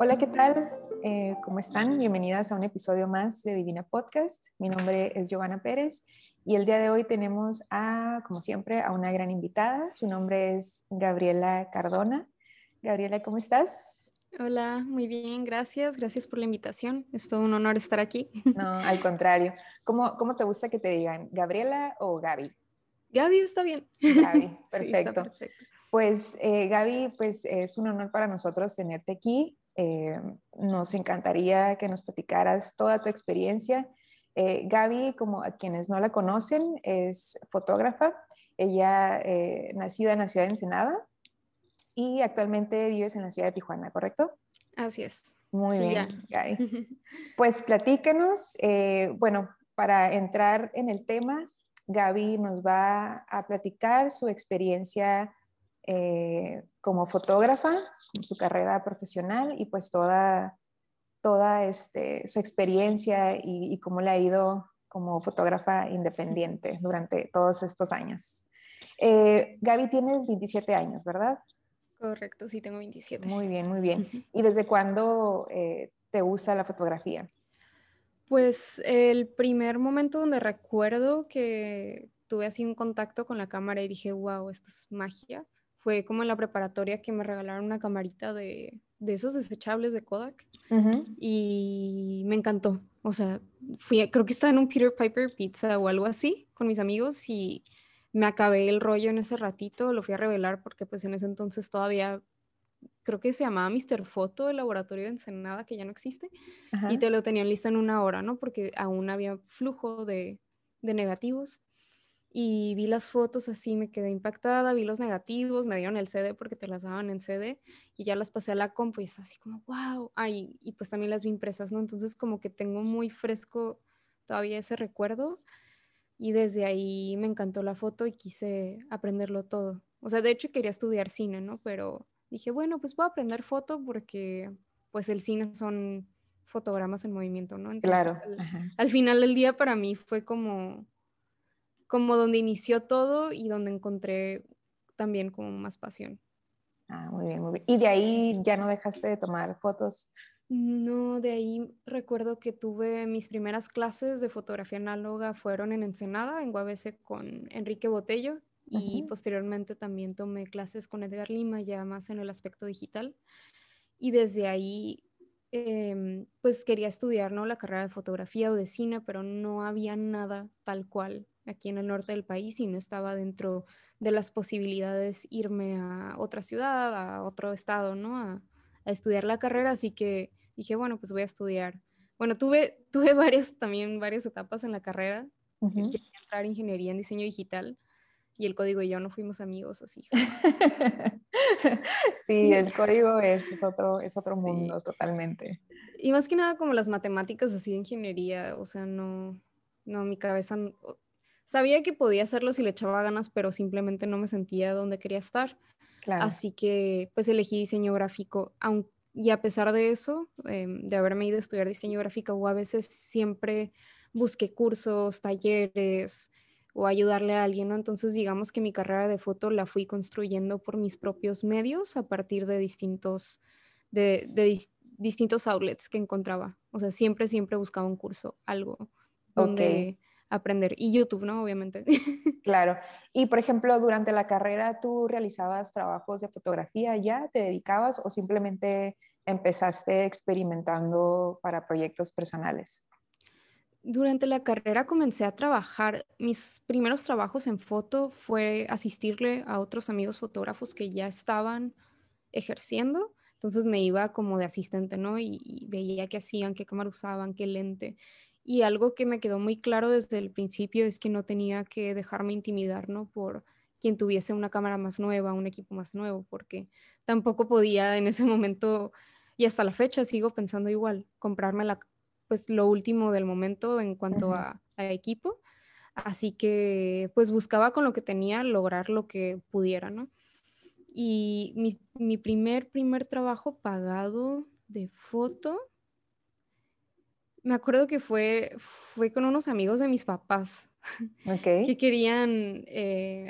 Hola, ¿qué tal? ¿Cómo están? Bienvenidas a un episodio más de Divina Podcast. Mi nombre es Giovanna Pérez y el día de hoy tenemos, como siempre, a una gran invitada. Su nombre es Gabriela Cardona. Gabriela, ¿cómo estás? Hola, muy bien, gracias. Gracias por la invitación. Es todo un honor estar aquí. No, al contrario. ¿Cómo te gusta que te digan? ¿Gabriela o Gaby? Gaby está bien. Gaby, perfecto. Sí, está perfecto. Pues Gaby, pues es un honor para nosotros tenerte aquí. Nos encantaría que nos platicaras toda tu experiencia. Gaby, como a quienes no la conocen, es fotógrafa. Ella nacida en la ciudad de Ensenada y actualmente vives en la ciudad de Tijuana, ¿correcto? Así es. Muy bien, ya. Gaby. Pues platícanos, bueno, para entrar en el tema, Gaby nos va a platicar su experiencia como fotógrafa, su carrera profesional y pues toda su experiencia y cómo le ha ido como fotógrafa independiente durante todos estos años. Gaby, tienes 27 años, ¿verdad? Correcto, sí, tengo 27. Muy bien, muy bien. ¿Y desde cuándo te gusta la fotografía? Pues el primer momento donde recuerdo que tuve así un contacto con la cámara y dije, wow, esto es magia, fue como en la preparatoria que me regalaron una camarita de esas desechables de Kodak. Uh-huh. Y me encantó. O sea, creo que estaba en un Peter Piper Pizza o algo así con mis amigos y me acabé el rollo en ese ratito. Lo fui a revelar porque pues en ese entonces todavía creo que se llamaba Mr. Foto, el laboratorio de Ensenada, que ya no existe. Uh-huh. Y te lo tenían listo en una hora, ¿no? Porque aún había flujo de negativos. Y vi las fotos así, me quedé impactada, vi los negativos, me dieron el CD porque te las daban en CD y ya las pasé a la compu y es así como wow. Ay, y pues también las vi impresas, ¿no? Entonces como que tengo muy fresco todavía ese recuerdo y desde ahí me encantó la foto y quise aprenderlo todo. O sea, de hecho quería estudiar cine, ¿no? Pero dije, bueno, pues voy a aprender foto porque pues el cine son fotogramas en movimiento, ¿no? Entonces, claro. Al final del día para mí fue como donde inició todo y donde encontré también como más pasión. Ah, muy bien, muy bien. ¿Y de ahí ya no dejaste de tomar fotos? No, de ahí recuerdo que tuve mis primeras clases de fotografía análoga fueron en Ensenada, en UABC con Enrique Botello y uh-huh. Posteriormente también tomé clases con Edgar Lima ya más en el aspecto digital y desde ahí pues quería estudiar, ¿no? La carrera de fotografía o de cine, pero no había nada tal cual aquí en el norte del país y no estaba dentro de las posibilidades irme a otra ciudad, a otro estado, ¿no? A estudiar la carrera, así que dije, bueno, pues voy a estudiar. Bueno, tuve varias etapas en la carrera. Uh-huh. Quería entrar en ingeniería en diseño digital y el código y yo no fuimos amigos, así. Sí, el código es otro sí. Mundo totalmente. Y más que nada como las matemáticas así de ingeniería, o sea, no mi cabeza... Sabía que podía hacerlo si le echaba ganas, pero simplemente no me sentía donde quería estar. Claro. Así que pues elegí diseño gráfico. Y a pesar de eso, de haberme ido a estudiar diseño gráfico, o a veces siempre busqué cursos, talleres o ayudarle a alguien, ¿no? Entonces digamos que mi carrera de foto la fui construyendo por mis propios medios a partir de distintos outlets que encontraba. O sea, siempre buscaba un curso, algo donde... Okay. Aprender. Y YouTube, ¿no? Obviamente. Claro. Y, por ejemplo, durante la carrera, ¿tú realizabas trabajos de fotografía ya? ¿Te dedicabas o simplemente empezaste experimentando para proyectos personales? Durante la carrera comencé a trabajar. Mis primeros trabajos en foto fue asistirle a otros amigos fotógrafos que ya estaban ejerciendo. Entonces me iba como de asistente, ¿no? Y veía qué hacían, qué cámara usaban, qué lente. Y algo que me quedó muy claro desde el principio es que no tenía que dejarme intimidar, ¿no? Por quien tuviese una cámara más nueva, un equipo más nuevo, porque tampoco podía en ese momento, y hasta la fecha sigo pensando igual, comprarme pues, lo último del momento en cuanto a equipo. Así que pues buscaba con lo que tenía lograr lo que pudiera, ¿no? Y mi primer trabajo pagado de foto... Me acuerdo que fue con unos amigos de mis papás. Okay. Que querían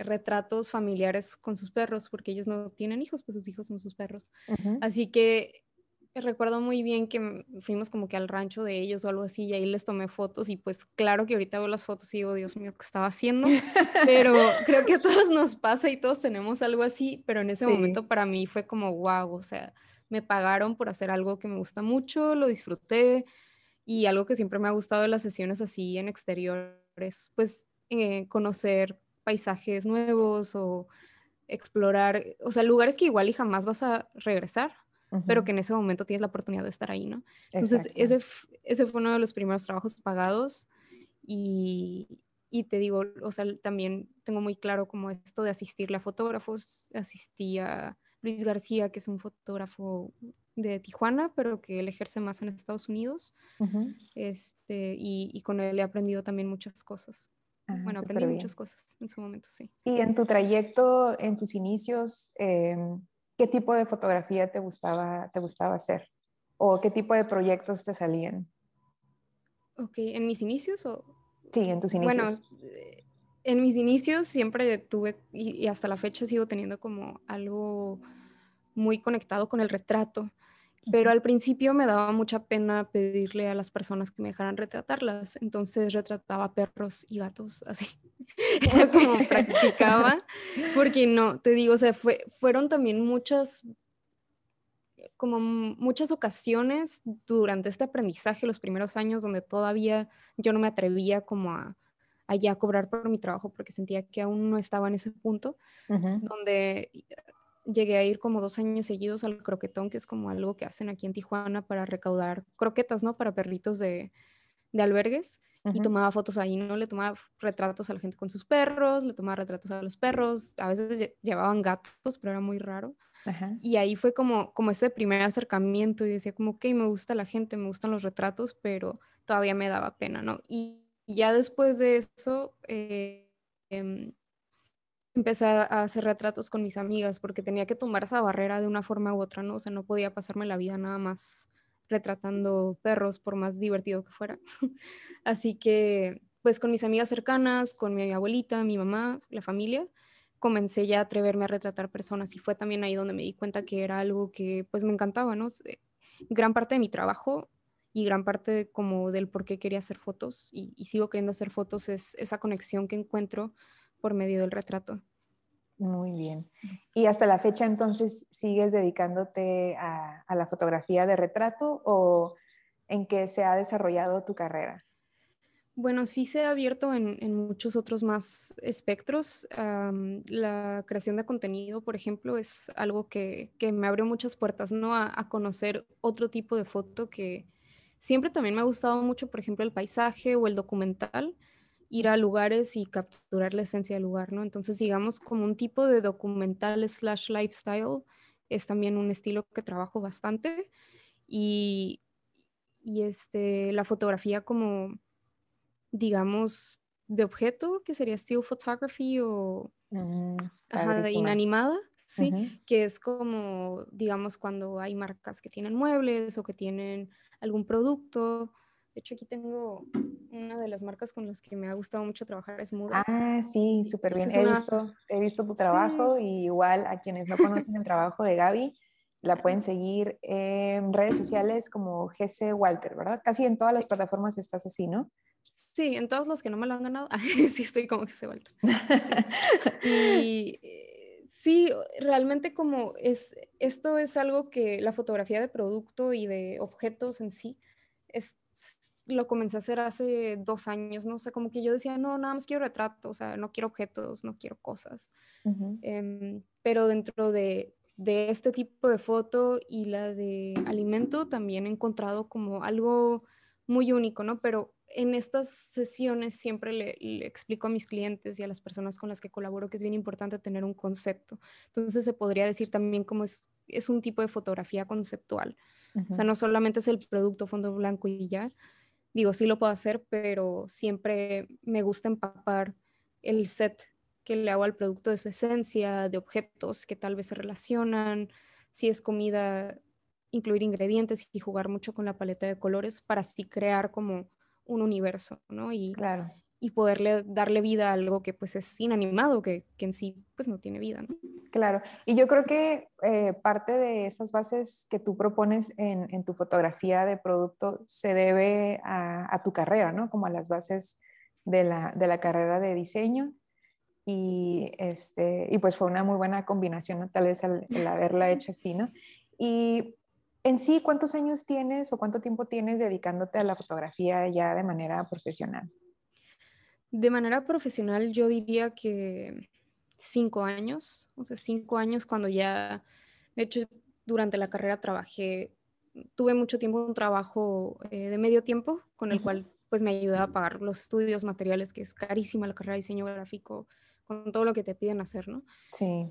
retratos familiares con sus perros porque ellos no tienen hijos, pues sus hijos son sus perros. Uh-huh. Así que recuerdo muy bien que fuimos como que al rancho de ellos o algo así y ahí les tomé fotos y pues claro que ahorita veo las fotos y digo, Dios mío, ¿qué estaba haciendo? Pero creo que a todos nos pasa y todos tenemos algo así, pero en ese momento para mí fue como wow, o sea, me pagaron por hacer algo que me gusta mucho, lo disfruté y algo que siempre me ha gustado de las sesiones así en exteriores, pues conocer paisajes nuevos o explorar, o sea, lugares que igual y jamás vas a regresar, pero que en ese momento tienes la oportunidad de estar ahí, ¿no? Entonces, ese fue uno de los primeros trabajos pagados y te digo, o sea, también tengo muy claro como esto de asistirle a fotógrafos, asistí a Luis García, que es un fotógrafo de Tijuana, pero que él ejerce más en Estados Unidos, y con él he aprendido también muchas cosas. Ajá, bueno, aprendí muchas cosas en su momento, sí. Y en tu trayecto, en tus inicios, ¿qué tipo de fotografía te gustaba hacer? ¿O qué tipo de proyectos te salían? Ok, ¿en mis inicios? Sí, en tus inicios. Bueno, en mis inicios siempre tuve, y hasta la fecha sigo teniendo como algo muy conectado con el retrato. Pero al principio me daba mucha pena pedirle a las personas que me dejaran retratarlas. Entonces retrataba perros y gatos, así. Yo como practicaba, porque no, te digo, o sea, fueron también muchas ocasiones durante este aprendizaje, los primeros años, donde todavía yo no me atrevía como a ya cobrar por mi trabajo, porque sentía que aún no estaba en ese punto, donde... Llegué a ir como 2 años seguidos al croquetón, que es como algo que hacen aquí en Tijuana para recaudar croquetas, ¿no? Para perritos de albergues. Y tomaba fotos ahí, ¿no? Le tomaba retratos a la gente con sus perros, le tomaba retratos a los perros. A veces llevaban gatos, pero era muy raro. Y ahí fue como ese primer acercamiento y decía como, ok, me gusta la gente, me gustan los retratos, pero todavía me daba pena, ¿no? Y ya después de eso... empecé a hacer retratos con mis amigas porque tenía que tumbar esa barrera de una forma u otra, ¿no? O sea, no podía pasarme la vida nada más retratando perros por más divertido que fuera. Así que, pues con mis amigas cercanas, con mi abuelita, mi mamá, la familia, comencé ya a atreverme a retratar personas y fue también ahí donde me di cuenta que era algo que pues me encantaba, ¿no? Gran parte de mi trabajo y gran parte como del por qué quería hacer fotos y sigo queriendo hacer fotos es esa conexión que encuentro por medio del retrato. Muy bien. ¿Y hasta la fecha entonces sigues dedicándote a la fotografía de retrato o en qué se ha desarrollado tu carrera? Bueno, sí se ha abierto en muchos otros más espectros. La creación de contenido, por ejemplo, es algo que me abrió muchas puertas, ¿no? A conocer otro tipo de foto que siempre también me ha gustado mucho, por ejemplo, el paisaje o el documental. Ir a lugares y capturar la esencia del lugar, ¿no? Entonces, digamos, como un tipo de documental / lifestyle, es también un estilo que trabajo bastante. Y la fotografía como, digamos, de objeto, que sería still photography o inanimada, ¿sí? Que es como, digamos, cuando hay marcas que tienen muebles o que tienen algún producto. De hecho, aquí tengo una de las marcas con las que me ha gustado mucho trabajar, es Mudra. Ah, sí, súper bien. He visto tu trabajo y igual a quienes no conocen el trabajo de Gaby, la pueden seguir en redes sociales como GC Walter, ¿verdad? Casi en todas las plataformas estás así, ¿no? Sí, en todos los que no me lo han ganado, sí estoy como GC Walter. Sí. Sí, realmente como esto es algo que la fotografía de producto y de objetos en sí lo comencé a hacer hace 2 años, ¿no? O sea, como que yo decía, no, nada más quiero retratos, o sea, no quiero objetos, no quiero cosas. Pero dentro de este tipo de foto y la de alimento también he encontrado como algo muy único, ¿no? Pero en estas sesiones siempre le explico a mis clientes y a las personas con las que colaboro que es bien importante tener un concepto. Entonces se podría decir también como es un tipo de fotografía conceptual. O sea, no solamente es el producto fondo blanco y ya. Digo, sí lo puedo hacer, pero siempre me gusta empapar el set que le hago al producto de su esencia, de objetos que tal vez se relacionan, si es comida, incluir ingredientes y jugar mucho con la paleta de colores para así crear como un universo, ¿no? Y, claro. y poderle darle vida a algo que pues es inanimado, que en sí pues no tiene vida, ¿no? Claro, y yo creo que parte de esas bases que tú propones en tu fotografía de producto se debe a tu carrera, ¿no? Como a las bases de la carrera de diseño, y pues fue una muy buena combinación tal vez el haberla hecho así, ¿no? Y en sí, ¿cuántos años tienes o cuánto tiempo tienes dedicándote a la fotografía ya de manera profesional? De manera profesional yo diría que 5 años, o sea, 5 años cuando ya, de hecho durante la carrera tuve mucho tiempo un trabajo de medio tiempo con el cual pues me ayudaba a pagar los estudios, materiales, que es carísima la carrera de diseño gráfico, con todo lo que te piden hacer, ¿no? Sí.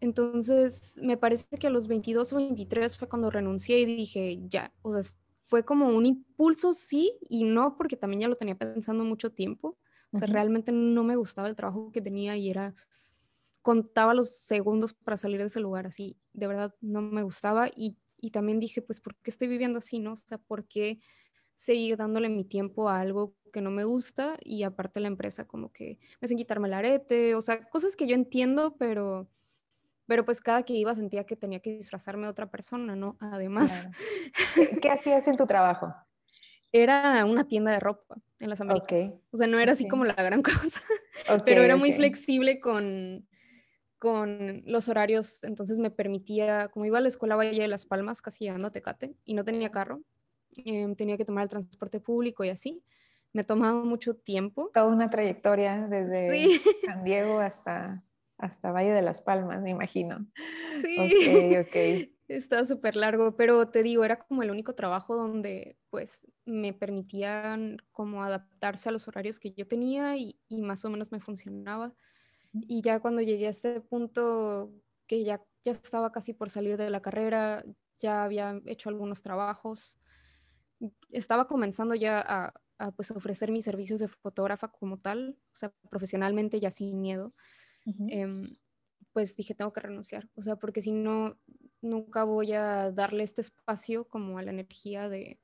Entonces me parece que a los 22 o 23 fue cuando renuncié y dije ya, o sea, fue como un impulso sí y no, porque también ya lo tenía pensando mucho tiempo. O sea, realmente no me gustaba el trabajo que tenía y contaba los segundos para salir de ese lugar así. De verdad, no me gustaba. Y también dije, pues, ¿por qué estoy viviendo así, no? O sea, ¿por qué seguir dándole mi tiempo a algo que no me gusta? Y aparte la empresa como que me hacen quitarme el arete. O sea, cosas que yo entiendo, pero pues cada que iba sentía que tenía que disfrazarme de otra persona, ¿no? Además. Claro. ¿Qué hacías en tu trabajo? Era una tienda de ropa en las Américas. Okay. O sea, no era así como la gran cosa, pero era muy flexible con los horarios. Entonces me permitía, como iba a la escuela Valle de las Palmas, casi llegando a Tecate, y no tenía carro, tenía que tomar el transporte público y así. Me tomaba mucho tiempo. Toda una trayectoria desde San Diego hasta Valle de las Palmas, me imagino. Sí. Ok. Estaba súper largo, pero te digo, era como el único trabajo donde pues me permitían como adaptarse a los horarios que yo tenía y más o menos me funcionaba. Y ya cuando llegué a este punto que ya estaba casi por salir de la carrera, ya había hecho algunos trabajos, estaba comenzando ya a pues ofrecer mis servicios de fotógrafa como tal, o sea, profesionalmente ya sin miedo, pues dije, tengo que renunciar, o sea, porque si no, nunca voy a darle este espacio como a la energía de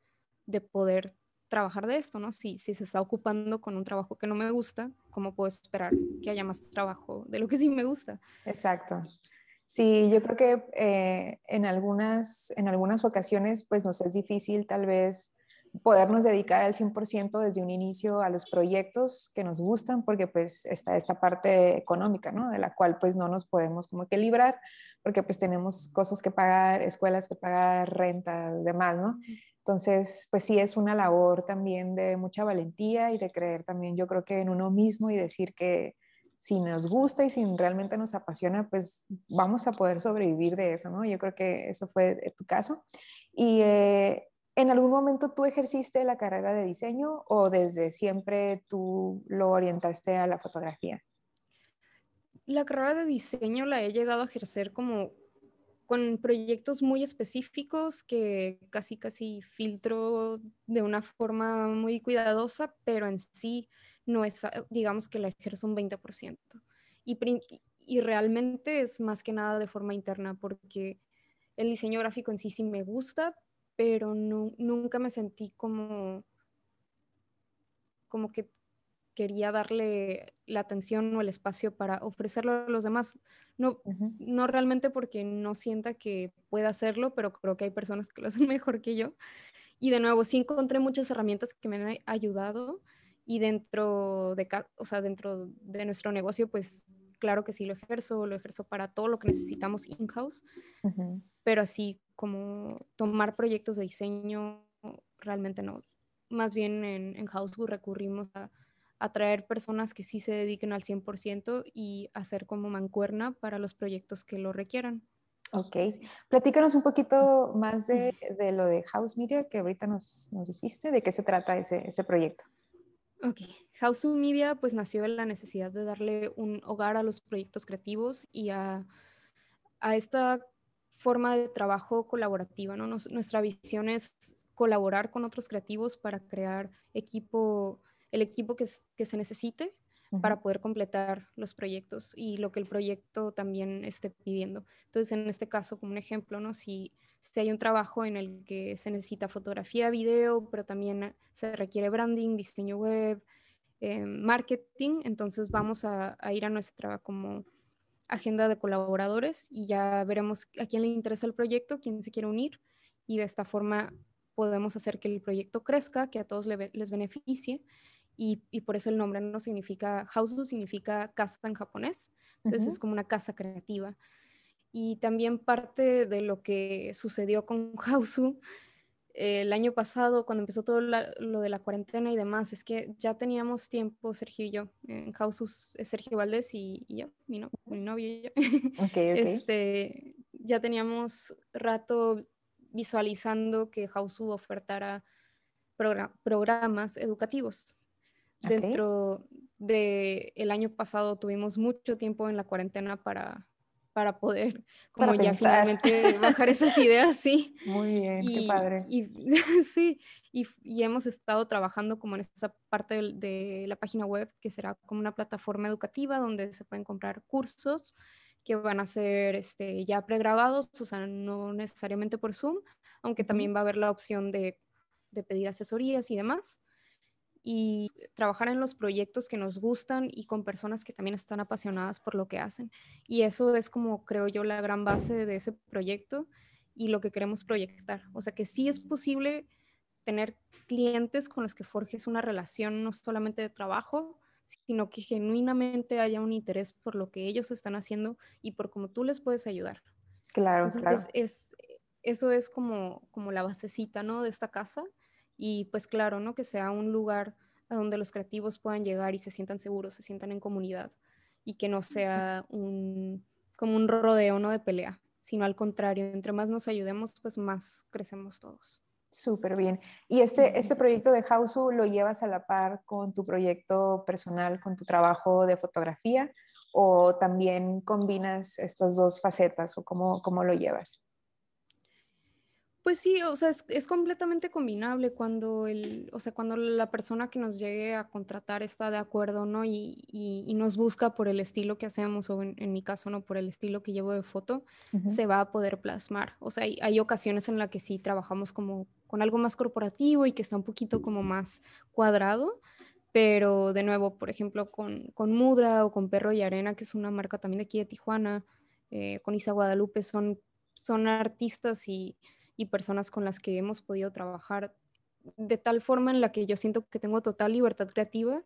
poder trabajar de esto, ¿no? Si se está ocupando con un trabajo que no me gusta, ¿cómo puedo esperar que haya más trabajo de lo que sí me gusta? Exacto. Sí, yo creo que en algunas ocasiones pues nos es difícil tal vez podernos dedicar al 100% desde un inicio a los proyectos que nos gustan, porque pues está esta parte económica, ¿no? De la cual pues no nos podemos como que librar, porque pues tenemos cosas que pagar, escuelas que pagar, rentas, demás, ¿no? Entonces pues sí es una labor también de mucha valentía y de creer también, yo creo que en uno mismo, y decir que si nos gusta y si realmente nos apasiona, pues vamos a poder sobrevivir de eso, ¿no? Yo creo que eso fue tu caso. Y ¿en algún momento tú ejerciste la carrera de diseño o desde siempre tú lo orientaste a la fotografía? La carrera de diseño la he llegado a ejercer como con proyectos muy específicos que casi filtro de una forma muy cuidadosa, pero en sí no es, digamos que la ejerzo un 20%. Y realmente es más que nada de forma interna, porque el diseño gráfico en sí sí me gusta, pero no, nunca me sentí como que quería darle la atención o el espacio para ofrecerlo a los demás. No, no realmente porque no sienta que pueda hacerlo, pero creo que hay personas que lo hacen mejor que yo. Y de nuevo, sí encontré muchas herramientas que me han ayudado, y dentro de nuestro negocio, pues claro que sí lo ejerzo para todo lo que necesitamos in-house, pero así como tomar proyectos de diseño, realmente no. Más bien en Hausu recurrimos a traer personas que sí se dediquen al 100% y hacer como mancuerna para los proyectos que lo requieran. Ok. Platícanos un poquito más de lo de Hausu Media que ahorita nos dijiste. ¿De qué se trata ese proyecto? Ok. Hausu Media pues nació de la necesidad de darle un hogar a los proyectos creativos y a esta forma de trabajo colaborativa, ¿no? Nuestra visión es colaborar con otros creativos para crear el equipo que se necesite para poder completar los proyectos y lo que el proyecto también esté pidiendo. Entonces, en este caso, como un ejemplo, ¿no? Si hay un trabajo en el que se necesita fotografía, video, pero también se requiere branding, diseño web, marketing, entonces vamos a ir a nuestra como agenda de colaboradores y ya veremos a quién le interesa el proyecto, quién se quiere unir, y de esta forma podemos hacer que el proyecto crezca, que a todos les beneficie, y por eso el nombre no significa, Hausu significa casa en japonés, entonces es como una casa creativa. Y también parte de lo que sucedió con Hausu el año pasado, cuando empezó todo lo de la cuarentena y demás, es que ya teníamos tiempo, Sergio y yo, en Hausu es Sergio Valdés y yo, mi novio y yo. Okay. Ya teníamos rato visualizando que Hausu ofertara programas educativos. Okay. Dentro del año pasado tuvimos mucho tiempo en la cuarentena para poder como para ya pensar. Finalmente bajar esas ideas, sí. Muy bien, qué padre. Sí, y hemos estado trabajando como en esa parte de la página web, que será como una plataforma educativa donde se pueden comprar cursos que van a ser ya pregrabados, o sea, no necesariamente por Zoom, aunque también va a haber la opción de pedir asesorías y demás. Y trabajar en los proyectos que nos gustan y con personas que también están apasionadas por lo que hacen. Y eso es como, creo yo, la gran base de ese proyecto y lo que queremos proyectar. O sea, que sí es posible tener clientes con los que forjes una relación no solamente de trabajo, sino que genuinamente haya un interés por lo que ellos están haciendo y por cómo tú les puedes ayudar. Claro, entonces, claro. Eso es como la basecita, ¿no?, de esta casa. Y pues claro, ¿no?, que sea un lugar a donde los creativos puedan llegar y se sientan seguros, se sientan en comunidad, y que no sea como un rodeo, ¿no?, de pelea, sino al contrario, entre más nos ayudemos, pues más crecemos todos. Súper bien. Y este proyecto de Hausu lo llevas a la par con tu proyecto personal, con tu trabajo de fotografía, ¿o también combinas estas dos facetas, o cómo lo llevas? Pues sí, o sea, es completamente combinable cuando la persona que nos llegue a contratar está de acuerdo, ¿no? Y nos busca por el estilo que hacemos, o en mi caso, ¿no?, por el estilo que llevo de foto, se va a poder plasmar. O sea, hay ocasiones en las que sí trabajamos como con algo más corporativo y que está un poquito como más cuadrado, pero de nuevo, por ejemplo, con Mudra o con Perro y Arena, que es una marca también de aquí de Tijuana, con Isa Guadalupe, son artistas y personas con las que hemos podido trabajar de tal forma en la que yo siento que tengo total libertad creativa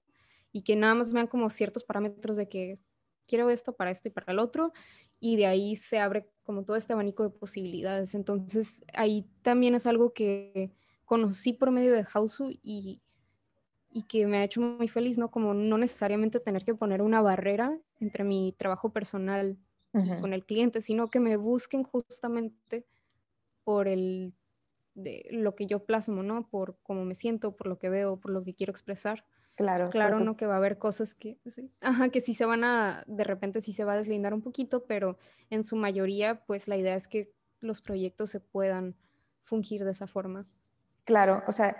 y que nada más me dan como ciertos parámetros de que quiero esto para esto y para el otro, y de ahí se abre como todo este abanico de posibilidades. Entonces ahí también es algo que conocí por medio de Hausu y que me ha hecho muy feliz, ¿no? Como no necesariamente tener que poner una barrera entre mi trabajo personal y con el cliente, sino que me busquen justamente por lo que yo plasmo, ¿no? Por cómo me siento, por lo que veo, por lo que quiero expresar. Claro, ¿no?, que va a haber cosas que sí se van a, de repente sí se va a deslindar un poquito, pero en su mayoría, pues la idea es que los proyectos se puedan fungir de esa forma. Claro, o sea,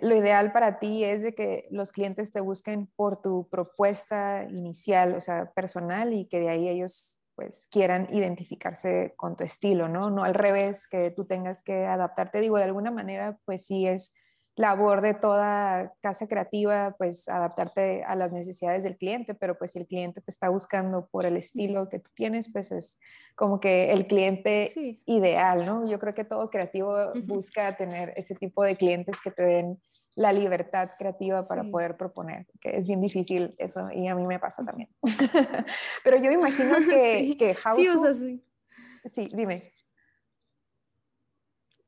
lo ideal para ti es de que los clientes te busquen por tu propuesta inicial, o sea, personal, y que de ahí ellos pues quieran identificarse con tu estilo, ¿no? No al revés, que tú tengas que adaptarte. Digo, de alguna manera, pues sí es labor de toda casa creativa, pues adaptarte a las necesidades del cliente, pero pues si el cliente te está buscando por el estilo que tú tienes, pues es como que el cliente ideal, ¿no? Yo creo que todo creativo busca tener ese tipo de clientes que te den la libertad creativa para poder proponer, que es bien difícil eso, y a mí me pasa también. Pero yo imagino que Hausu... Sí, o sea, sí. Sí, dime.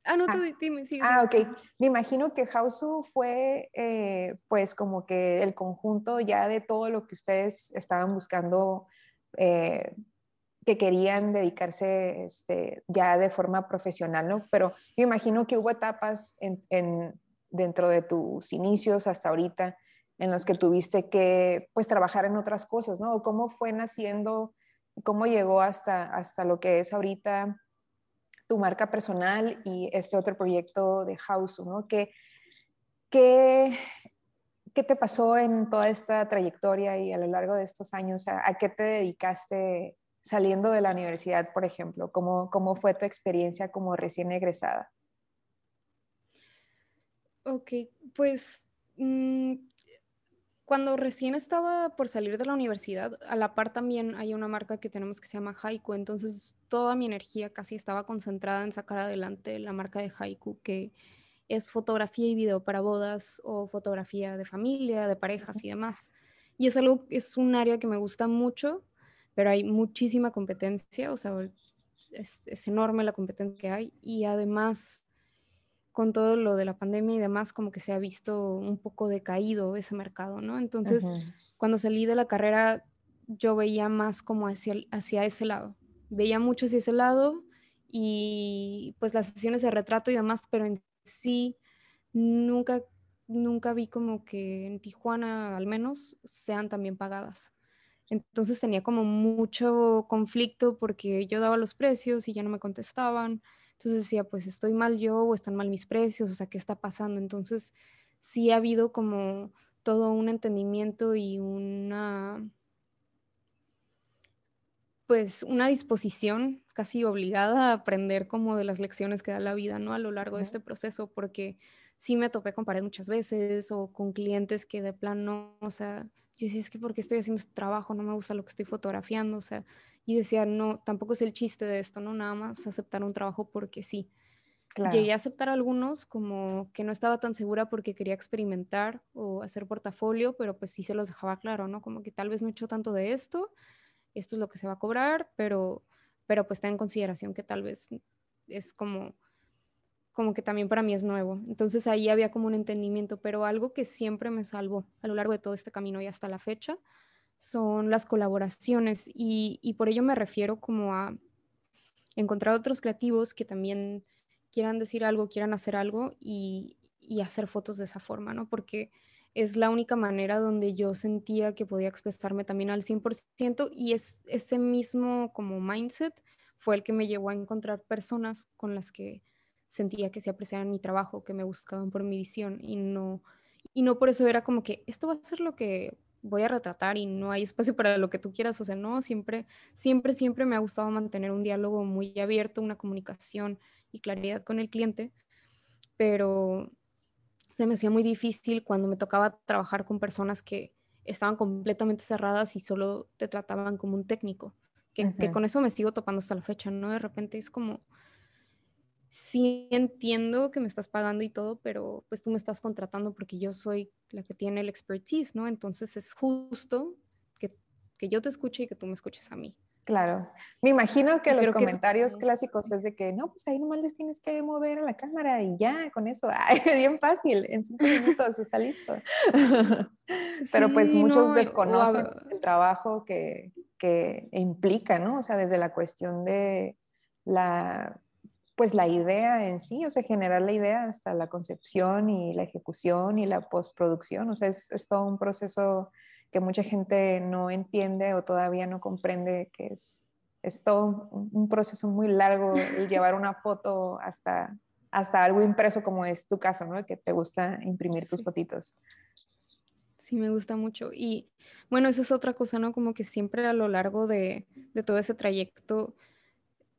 Ah, no, tú dime, sí. Ah, ok. Me imagino que Hausu fue pues como que el conjunto ya de todo lo que ustedes estaban buscando, que querían dedicarse ya de forma profesional, ¿no? Pero yo imagino que hubo etapas dentro de tus inicios hasta ahorita, en los que tuviste que pues trabajar en otras cosas, ¿no? ¿Cómo fue naciendo, cómo llegó hasta lo que es ahorita tu marca personal y este otro proyecto de Hausu, ¿no? ¿Qué te pasó en toda esta trayectoria y a lo largo de estos años? ¿A qué te dedicaste saliendo de la universidad, por ejemplo? ¿Cómo fue tu experiencia como recién egresada? Ok, pues Cuando recién estaba por salir de la universidad, a la par también hay una marca que tenemos que se llama Haiku, entonces toda mi energía casi estaba concentrada en sacar adelante la marca de Haiku, que es fotografía y video para bodas o fotografía de familia, de parejas y demás. Y es algo, es un área que me gusta mucho, pero hay muchísima competencia, o sea, es enorme la competencia que hay, y además con todo lo de la pandemia y demás, como que se ha visto un poco decaído ese mercado, ¿no? Entonces, cuando salí de la carrera, yo veía más como hacia ese lado. Veía mucho hacia ese lado y pues las sesiones de retrato y demás, pero en sí nunca vi como que en Tijuana, al menos, sean también pagadas. Entonces tenía como mucho conflicto porque yo daba los precios y ya no me contestaban. Entonces decía, pues estoy mal yo o están mal mis precios, o sea, ¿qué está pasando? Entonces sí ha habido como todo un entendimiento y una disposición casi obligada a aprender como de las lecciones que da la vida, ¿no? A lo largo de este proceso, porque sí me topé con pared muchas veces o con clientes que de plano, o sea, yo decía, es que ¿por qué estoy haciendo este trabajo? No me gusta lo que estoy fotografiando, o sea, y decía, no, tampoco es el chiste de esto, ¿no? Nada más aceptar un trabajo porque sí. Claro. Llegué a aceptar algunos como que no estaba tan segura porque quería experimentar o hacer portafolio, pero pues sí se los dejaba claro, ¿no? Como que tal vez no he hecho tanto de esto es lo que se va a cobrar, pero pues ten en consideración que tal vez es como que también para mí es nuevo. Entonces ahí había como un entendimiento, pero algo que siempre me salvó a lo largo de todo este camino y hasta la fecha son las colaboraciones, y por ello me refiero como a encontrar otros creativos que también quieran decir algo, quieran hacer algo y hacer fotos de esa forma, ¿no? Porque es la única manera donde yo sentía que podía expresarme también al 100%, y es ese mismo como mindset fue el que me llevó a encontrar personas con las que sentía que se apreciaban mi trabajo, que me buscaban por mi visión, y no por eso era como que esto va a ser lo que voy a retratar y no hay espacio para lo que tú quieras, o sea, no, siempre me ha gustado mantener un diálogo muy abierto, una comunicación y claridad con el cliente, pero se me hacía muy difícil cuando me tocaba trabajar con personas que estaban completamente cerradas y solo te trataban como un técnico, que con eso me sigo topando hasta la fecha, ¿no? De repente es como, sí entiendo que me estás pagando y todo, pero pues tú me estás contratando porque yo soy la que tiene el expertise, ¿no? Entonces es justo que yo te escuche y que tú me escuches a mí. Claro, me imagino que los comentarios clásicos es de que no, pues ahí nomás les tienes que mover a la cámara y ya, con eso, bien fácil, en 5 minutos está listo. Pero pues sí, muchos desconocen el trabajo que implica, ¿no? O sea, desde la cuestión de la idea en sí, o sea, generar la idea hasta la concepción y la ejecución y la postproducción, o sea, es todo un proceso que mucha gente no entiende o todavía no comprende, que es todo un proceso muy largo el llevar una foto hasta algo impreso, como es tu caso, ¿no? Que te gusta imprimir tus fotitos. Sí, me gusta mucho. Y bueno, esa es otra cosa, ¿no? Como que siempre a lo largo de todo ese trayecto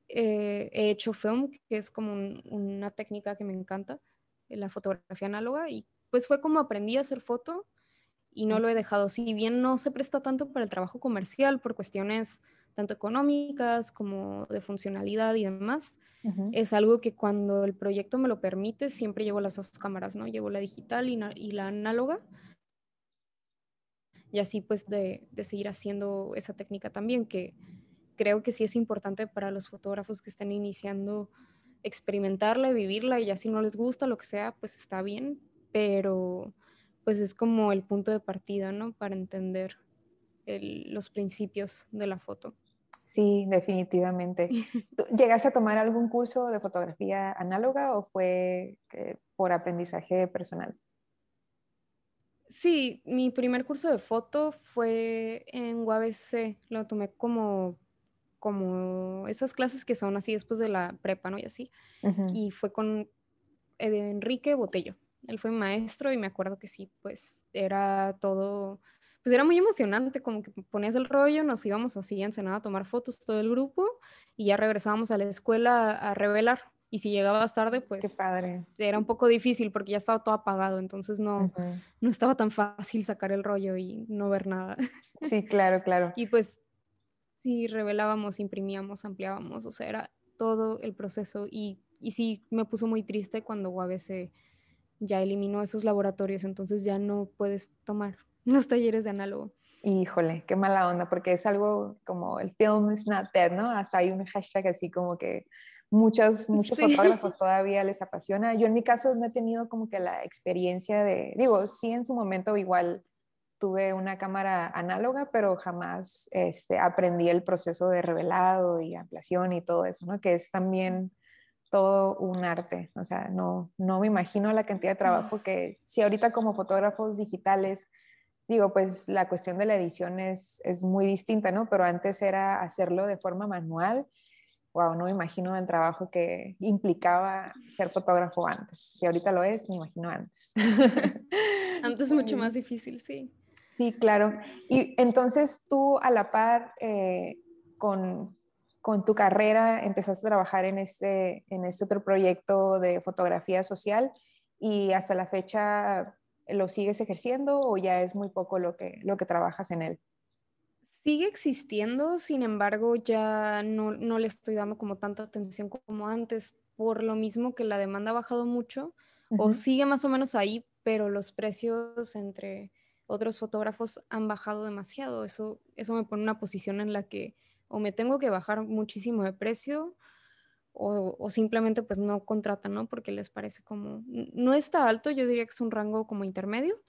he hecho film, que es como una técnica que me encanta, la fotografía análoga, y pues fue como aprendí a hacer foto, y no lo he dejado. Si bien no se presta tanto para el trabajo comercial por cuestiones tanto económicas como de funcionalidad y demás, es algo que cuando el proyecto me lo permite, siempre llevo las dos cámaras, ¿no? Llevo la digital y la análoga. Y así pues de seguir haciendo esa técnica también, que creo que sí es importante para los fotógrafos que están iniciando experimentarla, vivirla, y ya si no les gusta, lo que sea, pues está bien, pero pues es como el punto de partida, ¿no? Para entender los principios de la foto. Sí, definitivamente. ¿Llegaste a tomar algún curso de fotografía análoga o fue por aprendizaje personal? Sí, mi primer curso de foto fue en UABC. Lo tomé como esas clases que son así después de la prepa, ¿no? Y así. Y fue con Enrique Botello. Él fue maestro y me acuerdo que sí, pues era todo, pues era muy emocionante, como que ponías el rollo, nos íbamos así a Ensenada a tomar fotos todo el grupo y ya regresábamos a la escuela a revelar. Y si llegabas tarde, pues qué padre. Era un poco difícil porque ya estaba todo apagado, entonces no estaba tan fácil sacar el rollo y no ver nada. Sí, claro, claro. Y pues sí, revelábamos, imprimíamos, ampliábamos, o sea, era todo el proceso. Y sí, me puso muy triste cuando UABC ya eliminó esos laboratorios, entonces ya no puedes tomar los talleres de análogo. Híjole, qué mala onda, porque es algo como el film is not dead, ¿no? Hasta hay un hashtag así como que muchos sí. Fotógrafos todavía les apasiona. Yo en mi caso no he tenido como que la experiencia de, digo, sí en su momento igual tuve una cámara análoga, pero jamás aprendí el proceso de revelado y ampliación y todo eso, ¿no? Que es también todo un arte, o sea, no me imagino la cantidad de trabajo que, si ahorita como fotógrafos digitales, digo, pues la cuestión de la edición es muy distinta, ¿no? Pero antes era hacerlo de forma manual. Wow, no me imagino el trabajo que implicaba ser fotógrafo antes. Si ahorita lo es, me imagino antes. Antes mucho más difícil, sí. Sí, claro. Y entonces tú a la par con tu carrera empezaste a trabajar en este otro proyecto de fotografía social y hasta la fecha... ¿Lo sigues ejerciendo o ya es muy poco lo que trabajas en él? Sigue existiendo, sin embargo, ya no le estoy dando como tanta atención como antes, por lo mismo que la demanda ha bajado mucho, o sigue más o menos ahí, pero los precios entre otros fotógrafos han bajado demasiado. Eso me pone en una posición en la que o me tengo que bajar muchísimo de precio, o simplemente pues no contratan, ¿no? Porque les parece como... No está alto, yo diría que es un rango como intermedio,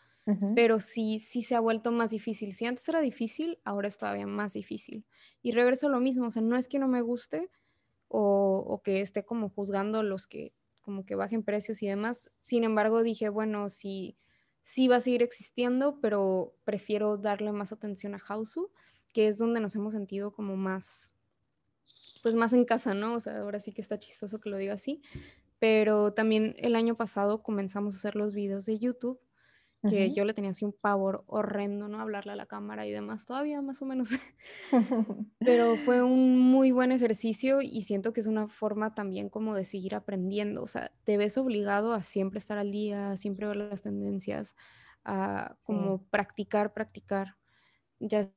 pero sí se ha vuelto más difícil. Si antes era difícil, ahora es todavía más difícil. Y regreso a lo mismo, o sea, no es que no me guste o que esté como juzgando los que como que bajen precios y demás. Sin embargo, dije, bueno, sí va a seguir existiendo, pero prefiero darle más atención a Hausu, que es donde nos hemos sentido como más... pues más en casa, ¿no? O sea, ahora sí que está chistoso que lo diga así, pero también el año pasado comenzamos a hacer los videos de YouTube, que yo le tenía así un pavor horrendo, ¿no? Hablarle a la cámara y demás, todavía más o menos. Pero fue un muy buen ejercicio y siento que es una forma también como de seguir aprendiendo, o sea, te ves obligado a siempre estar al día, a siempre ver las tendencias, a como practicar, ya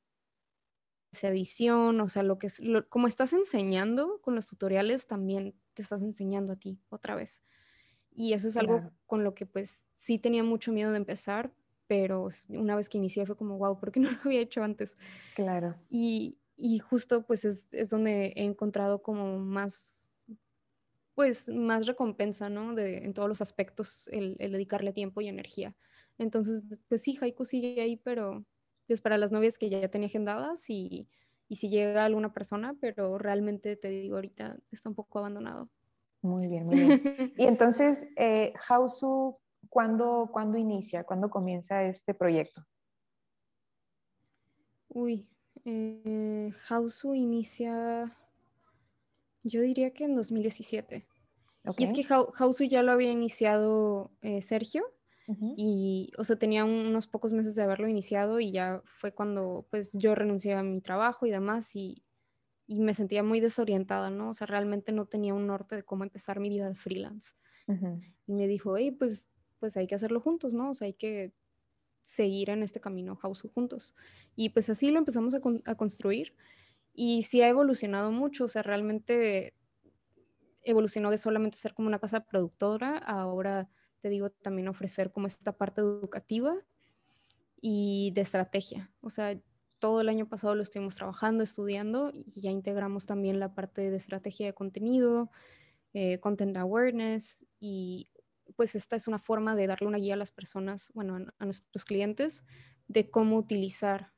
esa edición, o sea, lo que es, como estás enseñando con los tutoriales, también te estás enseñando a ti otra vez. Y eso es algo con lo que pues sí tenía mucho miedo de empezar, pero una vez que inicié fue como, wow, ¿por qué no lo había hecho antes? Claro. Y justo pues es donde he encontrado como más, pues más recompensa, ¿no? En todos los aspectos, el dedicarle tiempo y energía. Entonces, pues sí, Haiku sigue ahí, pero... pues para las novias que ya tenía agendadas y si llega alguna persona, pero realmente te digo ahorita está un poco abandonado. Muy bien, muy bien. Y entonces, Hausu, ¿cuándo inicia? ¿Cuándo comienza este proyecto? Hausu inicia, yo diría que en 2017. Okay. Y es que Hausu ya lo había iniciado Sergio. Y, o sea, tenía unos pocos meses de haberlo iniciado y ya fue cuando, pues, yo renuncié a mi trabajo y demás y me sentía muy desorientada, ¿no? O sea, realmente no tenía un norte de cómo empezar mi vida de freelance. Y me dijo, hey, pues hay que hacerlo juntos, ¿no? O sea, hay que seguir en este camino Hausu juntos. Y, pues, así lo empezamos a construir y sí ha evolucionado mucho, o sea, realmente evolucionó de solamente ser como una casa productora, ahora... te digo, también ofrecer como esta parte educativa y de estrategia. O sea, todo el año pasado lo estuvimos trabajando, estudiando, y ya integramos también la parte de estrategia de contenido, content awareness, y pues esta es una forma de darle una guía a las personas, bueno, a nuestros clientes, de cómo utilizar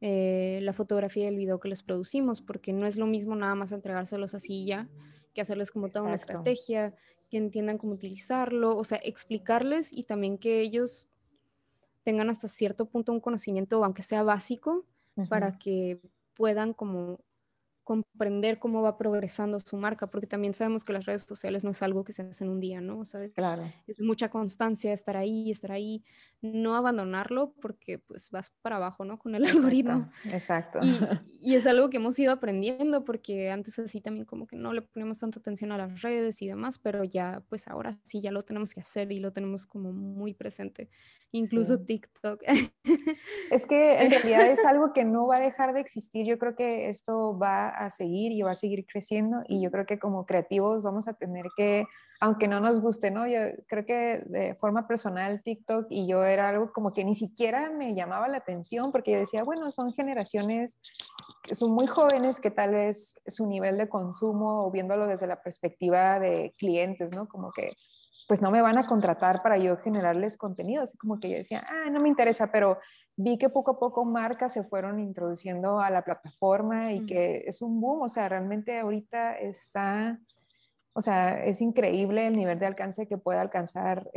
la fotografía y el video que les producimos, porque no es lo mismo nada más entregárselos así ya, que hacerles como toda una estrategia, que entiendan cómo utilizarlo, o sea, explicarles y también que ellos tengan hasta cierto punto un conocimiento, aunque sea básico, para que puedan como comprender cómo va progresando su marca, porque también sabemos que las redes sociales no es algo que se hace en un día, ¿no? O sea, es mucha constancia estar ahí, no abandonarlo porque pues vas para abajo, ¿no? Con el algoritmo. Exacto. Y es algo que hemos ido aprendiendo, porque antes así también como que no le poníamos tanta atención a las redes y demás, pero ya pues ahora sí ya lo tenemos que hacer y lo tenemos como muy presente. Incluso sí. TikTok. Es que en realidad es algo que no va a dejar de existir. Yo creo que esto va a seguir y va a seguir creciendo, y yo creo que como creativos vamos a tener que, aunque no nos guste, ¿no? Yo creo que de forma personal TikTok y yo era algo como que ni siquiera me llamaba la atención, porque yo decía, bueno, son generaciones, son muy jóvenes que tal vez su nivel de consumo, o viéndolo desde la perspectiva de clientes, ¿no? Como que pues no me van a contratar para yo generarles contenido. Así como que yo decía, no me interesa, pero vi que poco a poco marcas se fueron introduciendo a la plataforma y que es un boom. O sea, realmente ahorita está, o sea, es increíble el nivel de alcance que puede alcanzar,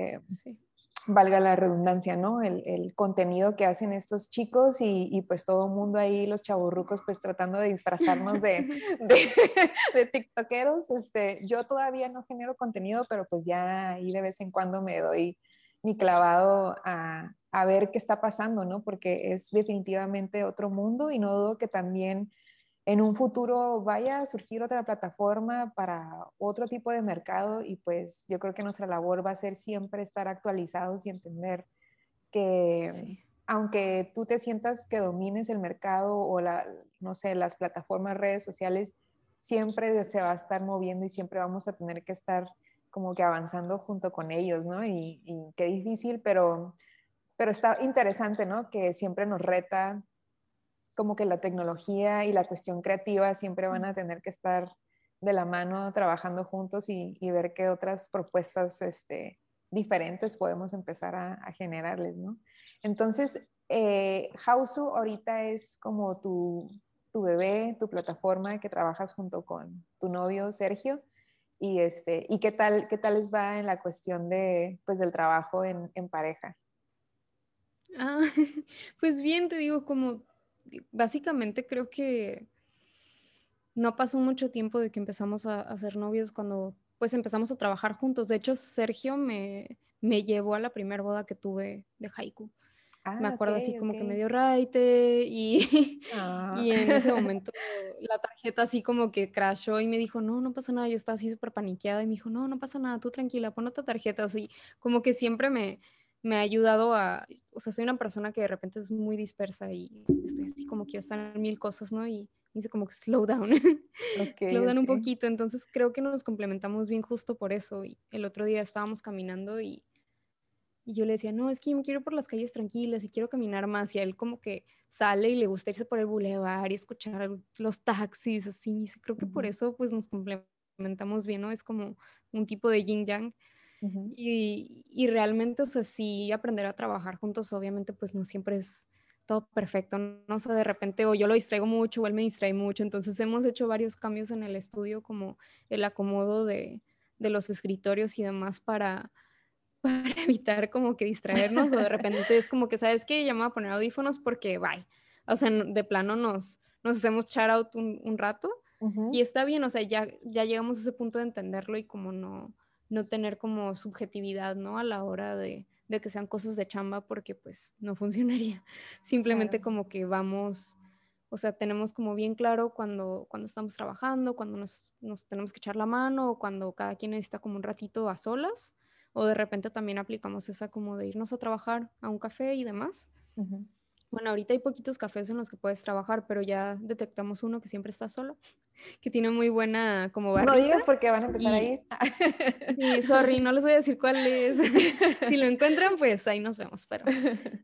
valga la redundancia, ¿no? El contenido que hacen estos chicos y pues todo el mundo ahí, los chavorrucos, pues tratando de disfrazarnos de tiktokeros. Yo todavía no genero contenido, pero pues ya ahí de vez en cuando me doy mi clavado a ver qué está pasando, ¿no? Porque es definitivamente otro mundo, y no dudo que también en un futuro vaya a surgir otra plataforma para otro tipo de mercado, y pues yo creo que nuestra labor va a ser siempre estar actualizados y entender que aunque tú te sientas que domines el mercado o las plataformas, redes sociales, siempre se va a estar moviendo y siempre vamos a tener que estar como que avanzando junto con ellos, ¿no? Y qué difícil, pero está interesante, ¿no? Que siempre nos reta como que la tecnología y la cuestión creativa siempre van a tener que estar de la mano trabajando juntos y ver qué otras propuestas diferentes podemos empezar a generarles, ¿no? Entonces, Hausu ahorita es como tu bebé, tu plataforma que trabajas junto con tu novio Sergio, y qué tal les va en la cuestión de, pues, del trabajo en pareja. Pues bien, te digo, como básicamente creo que no pasó mucho tiempo de que empezamos a ser novios cuando pues empezamos a trabajar juntos. De hecho, Sergio me llevó a la primera boda que tuve de Haiku. Me acuerdo que me dio raite y en ese momento la tarjeta así como que crashó y me dijo, no pasa nada. Yo estaba así súper paniqueada y me dijo, no pasa nada, tú tranquila, pon otra tarjeta. Así como que siempre me ha ayudado o sea, soy una persona que de repente es muy dispersa y estoy así como quiero estar en mil cosas, ¿no? Y dice como que slow down un poquito. Entonces creo que nos complementamos bien justo por eso. Y el otro día estábamos caminando y yo le decía, no, es que yo me quiero ir por las calles tranquilas y quiero caminar más. Y a él como que sale y le gusta irse por el bulevar y escuchar los taxis, así. Y dice, creo que por eso pues nos complementamos bien, ¿no? Es como un tipo de yin-yang. Uh-huh. Y realmente, o sea, sí, aprender a trabajar juntos, obviamente, pues no siempre es todo perfecto, ¿no? O sea, de repente o yo lo distraigo mucho o él me distrae mucho. Entonces hemos hecho varios cambios en el estudio, como el acomodo de los escritorios y demás para evitar como que distraernos, o de repente es como que, ¿sabes qué? Ya me voy a poner audífonos porque bye. O sea, de plano nos hacemos shout out un rato, uh-huh, y está bien. O sea, ya llegamos a ese punto de entenderlo y como no tener como subjetividad, ¿no? A la hora de que sean cosas de chamba, porque pues no funcionaría. Simplemente como que vamos, o sea, tenemos como bien claro cuando estamos trabajando, cuando nos tenemos que echar la mano, o cuando cada quien necesita como un ratito a solas, o de repente también aplicamos esa como de irnos a trabajar a un café y demás. Uh-huh. Bueno, ahorita hay poquitos cafés en los que puedes trabajar, pero ya detectamos uno que siempre está solo, que tiene muy buena como barrita. No digas porque van a empezar a ir. Sí, sorry, no les voy a decir cuál es. Si lo encuentran, pues ahí nos vemos, pero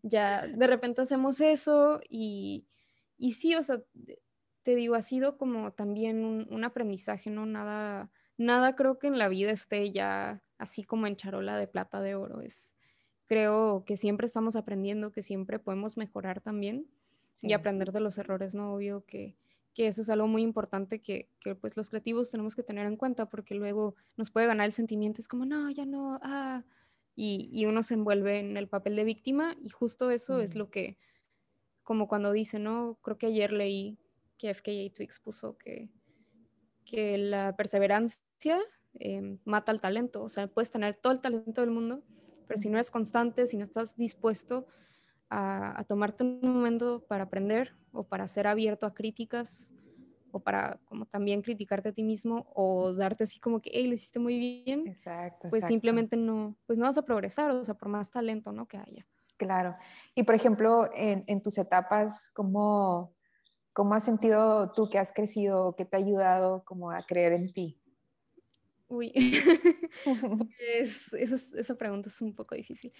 ya de repente hacemos eso y sí, o sea, te digo, ha sido como también un aprendizaje, ¿no? Nada creo que en la vida esté ya así como en charola de plata, de oro, Creo que siempre estamos aprendiendo, que siempre podemos mejorar también, y aprender de los errores, ¿no? Obvio que eso es algo muy importante que pues los creativos tenemos que tener en cuenta, porque luego nos puede ganar el sentimiento, es como, no, ya no, y uno se envuelve en el papel de víctima, y justo eso es lo que, como cuando dice, ¿no? Creo que ayer leí que FKA Twigs puso que la perseverancia mata al talento. O sea, puedes tener todo el talento del mundo, pero si no eres constante, si no estás dispuesto a tomarte un momento para aprender o para ser abierto a críticas o para como también criticarte a ti mismo o darte así como que, hey, lo hiciste muy bien, exacto, pues exacto. Simplemente no, pues no vas a progresar, o sea, por más talento, ¿no?, que haya. Claro. Y por ejemplo, en tus etapas, ¿cómo has sentido tú que has crecido? ¿Qué te ha ayudado como a creer en ti? Uy, esa pregunta es un poco difícil.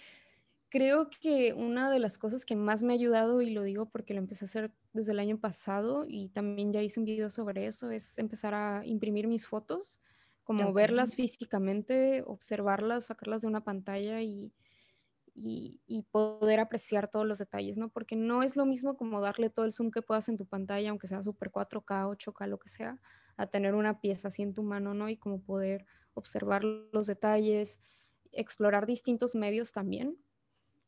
Creo que una de las cosas que más me ha ayudado, y lo digo porque lo empecé a hacer desde el año pasado y también ya hice un video sobre eso, es empezar a imprimir mis fotos, como okay. Verlas físicamente, observarlas, sacarlas de una pantalla y poder apreciar todos los detalles, ¿no? Porque no es lo mismo como darle todo el zoom que puedas en tu pantalla, aunque sea super 4K, 8K, lo que sea, a tener una pieza así en tu mano, ¿no? Y como poder observar los detalles, explorar distintos medios también.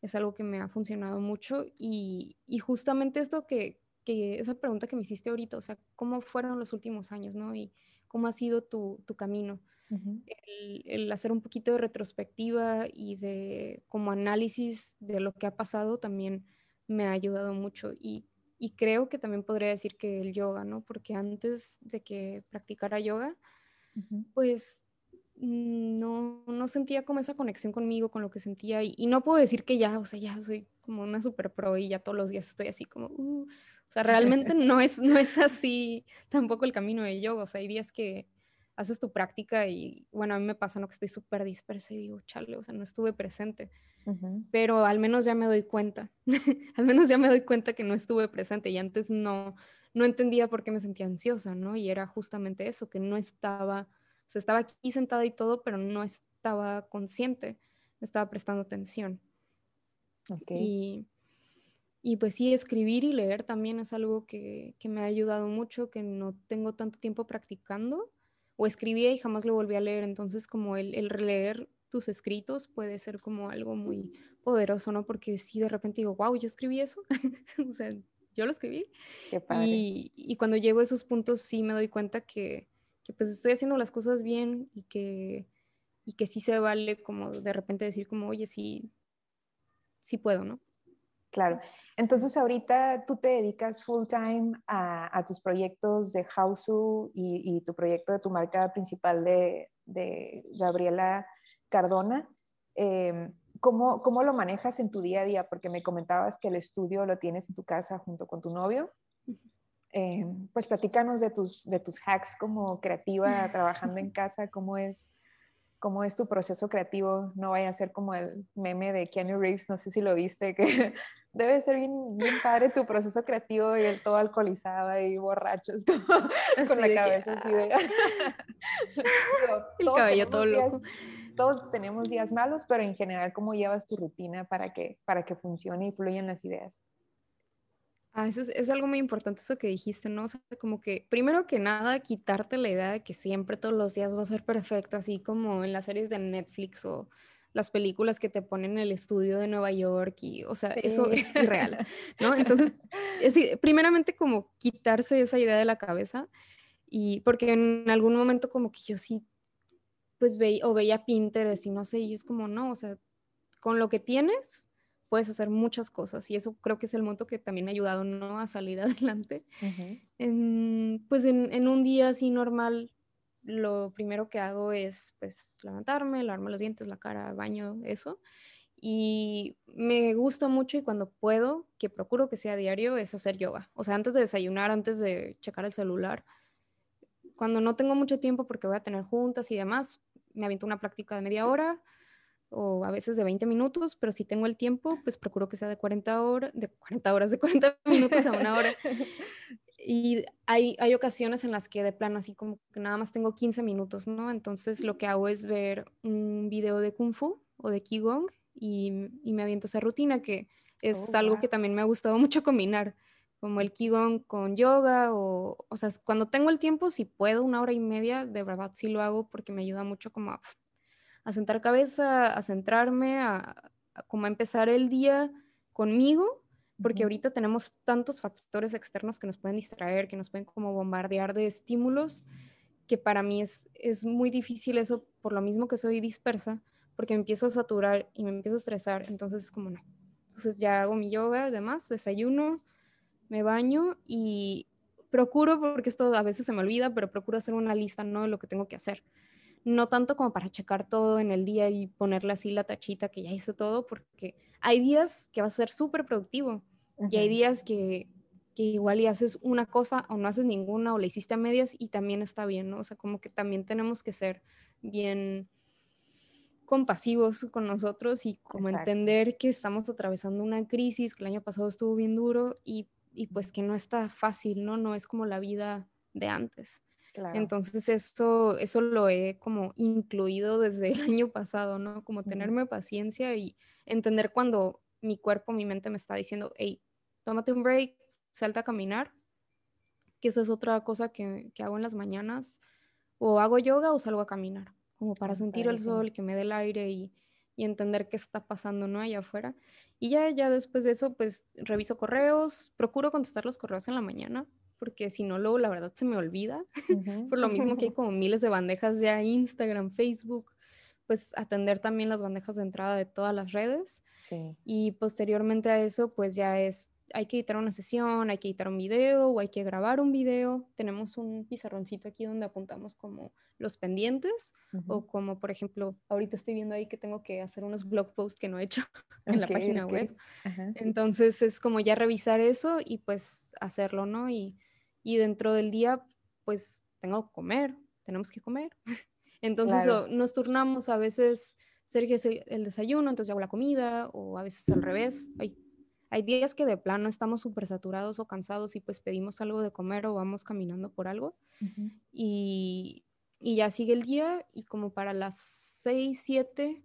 Es algo que me ha funcionado mucho y justamente esto que esa pregunta que me hiciste ahorita, o sea, ¿cómo fueron los últimos años, no? Y ¿cómo ha sido tu camino? Uh-huh. El hacer un poquito de retrospectiva y de como análisis de lo que ha pasado también me ha ayudado mucho y creo que también podría decir que el yoga, ¿no? Porque antes de que practicara yoga, uh-huh. pues... No sentía como esa conexión conmigo, con lo que sentía, y no puedo decir que ya, o sea, ya soy como una super pro y ya todos los días estoy así como, o sea, realmente no es así tampoco el camino del yoga. O sea, hay días que haces tu práctica y, bueno, a mí me pasa, ¿no?, que estoy súper dispersa y digo, chale, o sea, no estuve presente, uh-huh. pero al menos ya me doy cuenta, al menos ya me doy cuenta que no estuve presente, y antes no entendía por qué me sentía ansiosa, ¿no? Y era justamente eso, que no estaba... O sea, estaba aquí sentada y todo, pero no estaba consciente, no estaba prestando atención. Okay. Y pues sí, escribir y leer también es algo que me ha ayudado mucho, que no tengo tanto tiempo practicando, o escribía y jamás lo volví a leer. Entonces, como el releer tus escritos puede ser como algo muy poderoso, ¿no? Porque si de repente digo, wow, yo escribí eso, o sea, yo lo escribí. Qué padre. Y cuando llego a esos puntos sí me doy cuenta que pues estoy haciendo las cosas bien y que sí se vale como de repente decir como, oye, sí puedo, ¿no? Claro. Entonces ahorita tú te dedicas full time a tus proyectos de Hausu y tu proyecto de tu marca principal de Gabriela Cardona. ¿Cómo lo manejas en tu día a día? Porque me comentabas que el estudio lo tienes en tu casa junto con tu novio. Uh-huh. Pues platícanos de tus hacks como creativa trabajando en casa. ¿Cómo es tu proceso creativo? No vaya a ser como el meme de Keanu Reeves, no sé si lo viste, que debe ser bien, bien padre tu proceso creativo y el todo alcoholizado y borrachos con la cabeza así de... el cabello todo loco. Todos tenemos días malos, pero en general, ¿cómo llevas tu rutina para que funcione y fluyan las ideas? Eso es algo muy importante, eso que dijiste, ¿no? O sea, como que, primero que nada, quitarte la idea de que siempre todos los días va a ser perfecto, así como en las series de Netflix o las películas que te ponen en el estudio de Nueva York, y, o sea, sí. Eso es irreal, ¿no? Entonces, primeramente como quitarse esa idea de la cabeza, y porque en algún momento como que yo sí, pues veía Pinterest y no sé, y es como, no, o sea, con lo que tienes... puedes hacer muchas cosas, y eso creo que es el moto que también me ha ayudado, ¿no?, a salir adelante. Uh-huh. Pues en un día así normal, lo primero que hago es pues levantarme, lavarme los dientes, la cara, baño, eso. Y me gusta mucho, y cuando puedo, que procuro que sea diario, es hacer yoga. O sea, antes de desayunar, antes de checar el celular. Cuando no tengo mucho tiempo porque voy a tener juntas y demás, me aviento una práctica de media hora, o a veces de 20 minutos, pero si tengo el tiempo, pues procuro que sea de 40 minutos a una hora. Y hay ocasiones en las que de plano así como que nada más tengo 15 minutos, ¿no? Entonces lo que hago es ver un video de Kung Fu o de Qigong y me aviento esa rutina, que es algo que también me ha gustado mucho combinar, como el Qigong con yoga, o sea, cuando tengo el tiempo, si puedo, una hora y media, de verdad sí lo hago, porque me ayuda mucho como a sentar cabeza, a centrarme, a como empezar el día conmigo, porque ahorita tenemos tantos factores externos que nos pueden distraer, que nos pueden como bombardear de estímulos, que para mí es muy difícil eso, por lo mismo que soy dispersa, porque me empiezo a saturar y me empiezo a estresar, entonces es como no. Entonces ya hago mi yoga, además, desayuno, me baño y procuro, porque esto a veces se me olvida, pero procuro hacer una lista, ¿no?, de lo que tengo que hacer. No tanto como para checar todo en el día y ponerle así la tachita que ya hice todo, porque hay días que vas a ser súper productivo. Ajá. Y hay días que igual y haces una cosa o no haces ninguna o la hiciste a medias y también está bien, ¿no? O sea, como que también tenemos que ser bien compasivos con nosotros y como Exacto. entender que estamos atravesando una crisis, que el año pasado estuvo bien duro y pues que no está fácil, ¿no? No es como la vida de antes. Claro. Entonces eso lo he como incluido desde el año pasado, ¿no? Como tenerme paciencia y entender cuando mi cuerpo, mi mente me está diciendo, hey, tómate un break, salta a caminar, que esa es otra cosa que hago en las mañanas, o hago yoga o salgo a caminar, como para sentir el sol, que me dé el aire y entender qué está pasando, ¿no?, allá afuera. Y ya después de eso, pues reviso correos, procuro contestar los correos en la mañana, porque si no, luego la verdad se me olvida. Uh-huh. Por lo mismo que hay como miles de bandejas ya, Instagram, Facebook, pues atender también las bandejas de entrada de todas las redes. Sí. Y posteriormente a eso, pues ya es, hay que editar una sesión, hay que editar un video o hay que grabar un video. Tenemos un pizarroncito aquí donde apuntamos como los pendientes, uh-huh, o como, por ejemplo, ahorita estoy viendo ahí que tengo que hacer unos blog posts que no he hecho en la página web. Ajá. Entonces es como ya revisar eso y pues hacerlo, ¿no? Y dentro del día, pues tenemos que comer. Entonces nos turnamos, a veces Sergio es el desayuno, entonces yo hago la comida, o a veces al revés. Hay días que de plano estamos súper saturados o cansados y pues pedimos algo de comer o vamos caminando por algo. Uh-huh. Y ya sigue el día y como para las 6, 7,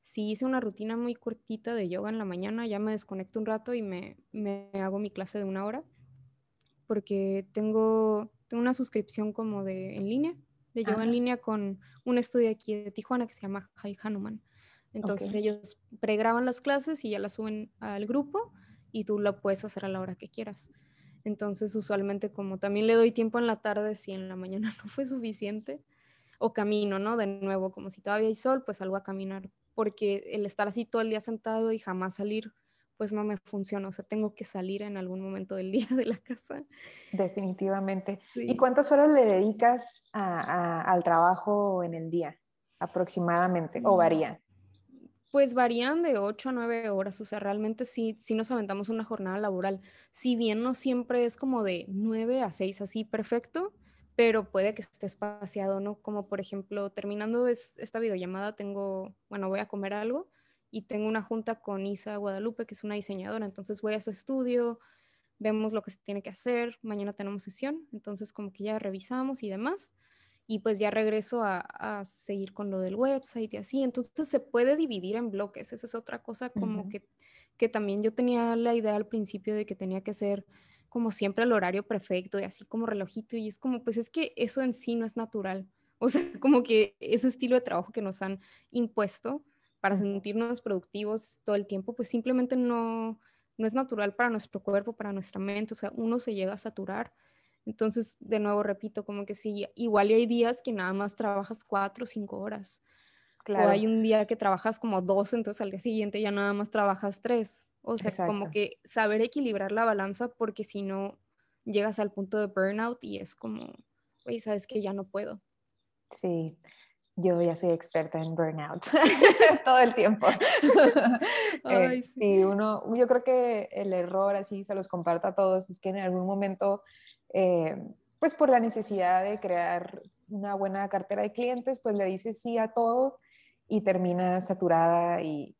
sí hice una rutina muy cortita de yoga en la mañana, ya me desconecto un rato y me hago mi clase de 1 hora, porque tengo una suscripción como de en línea, de yoga en línea con un estudio aquí de Tijuana que se llama Jai Hanuman. Entonces ellos pregraban las clases y ya las suben al grupo y tú la puedes hacer a la hora que quieras. Entonces usualmente como también le doy tiempo en la tarde, si en la mañana no fue suficiente, o camino, ¿no? De nuevo, como si todavía hay sol, pues salgo a caminar, porque el estar así todo el día sentado y jamás salir, pues no me funciona. O sea, tengo que salir en algún momento del día de la casa. Definitivamente. Sí. ¿Y cuántas horas le dedicas al trabajo en el día aproximadamente, o varía? Pues varían de 8 a 9 horas, o sea, realmente sí nos aventamos una jornada laboral. Si bien no siempre es como de 9 a 6 así perfecto, pero puede que esté espaciado, ¿no? Como por ejemplo, terminando esta videollamada voy a comer algo y tengo una junta con Isa Guadalupe, que es una diseñadora, entonces voy a su estudio, vemos lo que se tiene que hacer, mañana tenemos sesión, entonces como que ya revisamos y demás. Y pues ya regreso a seguir con lo del website y así. Entonces se puede dividir en bloques. Esa es otra cosa como uh-huh, que también yo tenía la idea al principio de que tenía que ser como siempre el horario perfecto y así como relojito. Y es como, pues es que eso en sí no es natural. O sea, como que ese estilo de trabajo que nos han impuesto para sentirnos productivos todo el tiempo, pues simplemente no es natural para nuestro cuerpo, para nuestra mente. O sea, uno se llega a saturar. Entonces, de nuevo, repito, como que sí, igual hay días que nada más trabajas 4 o 5 horas. Claro. O hay un día que trabajas como 2, entonces al día siguiente ya nada más trabajas 3. O sea, Exacto. como que saber equilibrar la balanza, porque si no llegas al punto de burnout y es como, oye, ¿sabes qué? Ya no puedo. Sí, yo ya soy experta en burnout todo el tiempo. Ay, sí. Sí, yo creo que el error, así se los comparto a todos, es que en algún momento... pues por la necesidad de crear una buena cartera de clientes, pues le dices sí a todo y terminas saturada y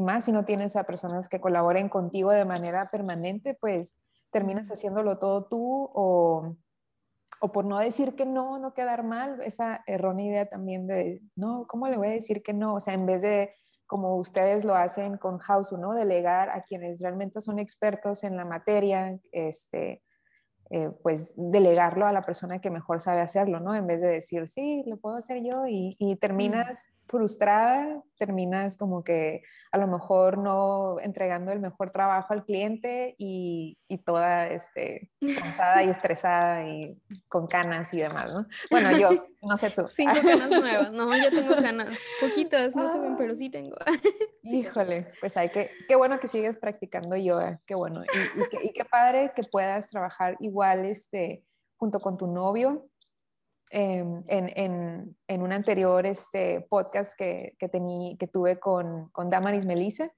más si no tienes a personas que colaboren contigo de manera permanente, pues terminas haciéndolo todo tú o por no decir que no quedar mal, esa errónea idea también de, no, ¿cómo le voy a decir que no? O sea, en vez de como ustedes lo hacen con Hausu, ¿no? Delegar a quienes realmente son expertos en la materia, pues delegarlo a la persona que mejor sabe hacerlo, ¿no? En vez de decir, sí, lo puedo hacer yo y terminas frustrada, terminas como que a lo mejor no entregando el mejor trabajo al cliente y toda cansada y estresada y con canas y demás, ¿no? Bueno, yo, no sé tú. 5 canas nuevas, no, yo tengo canas, poquitas, no se ven, pero sí tengo. Híjole, pues hay que, qué bueno que sigues practicando yoga, qué bueno, y qué padre que puedas trabajar igual junto con tu novio. En un anterior podcast que tuve con Damaris Melissa,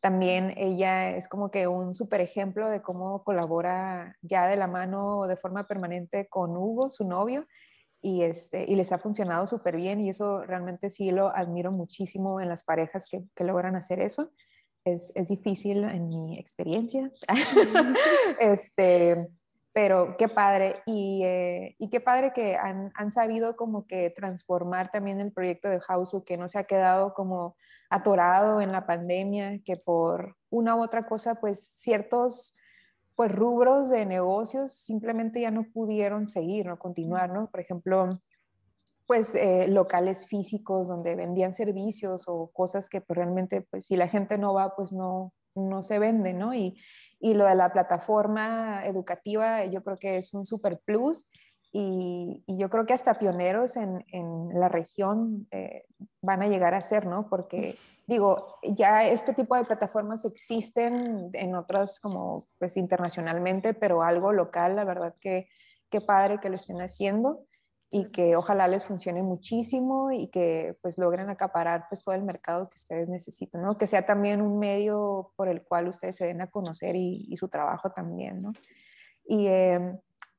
también ella es como que un súper ejemplo de cómo colabora ya de la mano o de forma permanente con Hugo, su novio, y les ha funcionado súper bien, y eso realmente sí lo admiro muchísimo en las parejas que logran hacer eso. Es difícil en mi experiencia. Pero qué padre, y qué padre que han sabido como que transformar también el proyecto de Hausu, que no se ha quedado como atorado en la pandemia, que por una u otra cosa, pues ciertos rubros de negocios simplemente ya no pudieron seguir, no continuar, ¿no? Por ejemplo, pues locales físicos donde vendían servicios o cosas que pues, realmente, pues si la gente no va, pues no se vende, ¿no? Y lo de la plataforma educativa yo creo que es un super plus, y yo creo que hasta pioneros en la región van a llegar a ser, ¿no? Porque, digo, ya este tipo de plataformas existen en otras como, pues, internacionalmente, pero algo local, la verdad que qué padre que lo estén haciendo y que ojalá les funcione muchísimo y que pues logren acaparar pues todo el mercado que ustedes necesitan, ¿no? Que sea también un medio por el cual ustedes se den a conocer y su trabajo también, ¿no? Y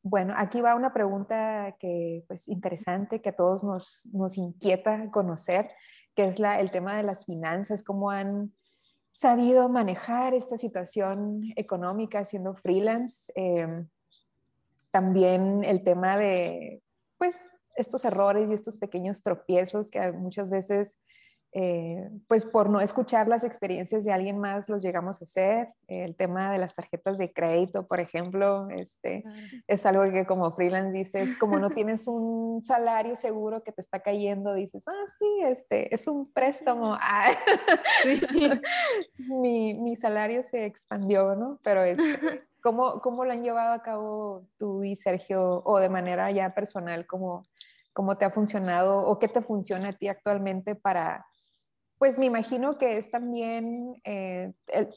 bueno, aquí va una pregunta que pues interesante, que a todos nos inquieta conocer, que es el tema de las finanzas, cómo han sabido manejar esta situación económica siendo freelance, también el tema de pues estos errores y estos pequeños tropiezos que muchas veces, pues por no escuchar las experiencias de alguien más los llegamos a hacer. El tema de las tarjetas de crédito, por ejemplo, es algo que como freelance dices, como no tienes un salario seguro que te está cayendo, dices, sí, es un préstamo. Ah, sí. mi salario se expandió, ¿no? Pero ¿Cómo lo han llevado a cabo tú y Sergio, o de manera ya personal, cómo te ha funcionado o qué te funciona a ti actualmente para, pues me imagino que es también,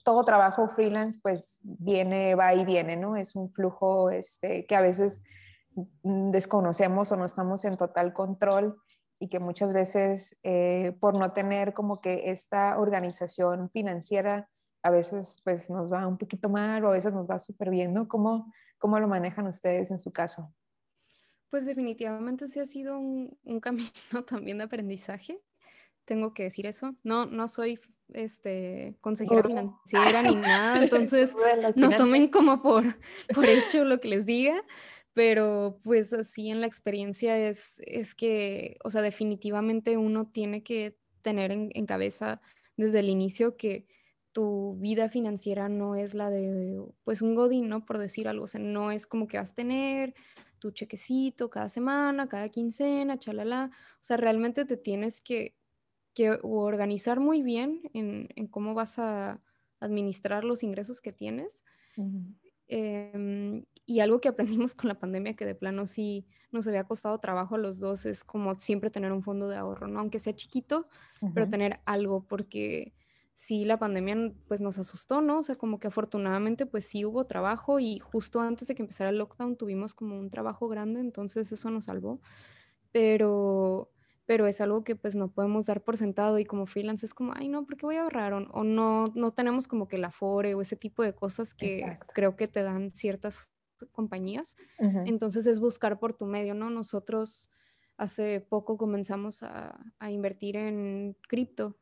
todo trabajo freelance pues va y viene, ¿no? Es un flujo que a veces desconocemos o no estamos en total control, y que muchas veces por no tener como que esta organización financiera, a veces pues nos va un poquito mal o a veces nos va súper bien, ¿no? ¿Cómo lo manejan ustedes en su caso? Pues definitivamente sí ha sido un camino también de aprendizaje, tengo que decir eso. No soy consejera financiera ni nada, entonces no tomen como por hecho lo que les diga, pero pues así en la experiencia es que, o sea, definitivamente uno tiene que tener en cabeza desde el inicio que tu vida financiera no es la de, pues, un godín, ¿no? Por decir algo, o sea, no es como que vas a tener tu chequecito cada semana, cada quincena, chalala, o sea, realmente te tienes que organizar muy bien en cómo vas a administrar los ingresos que tienes. Uh-huh. Y algo que aprendimos con la pandemia, que de plano sí nos había costado trabajo a los dos, es como siempre tener un fondo de ahorro, ¿no? Aunque sea chiquito, uh-huh, pero tener algo, porque sí, la pandemia pues nos asustó, ¿no? O sea, como que afortunadamente pues sí hubo trabajo, y justo antes de que empezara el lockdown tuvimos como un trabajo grande, entonces eso nos salvó, pero es algo que pues no podemos dar por sentado, y como freelance es como, ay no, ¿por qué voy a ahorrar? O no tenemos como que el Afore o ese tipo de cosas que, exacto, creo que te dan ciertas compañías, uh-huh, entonces es buscar por tu medio, ¿no? Nosotros hace poco comenzamos a invertir en cripto,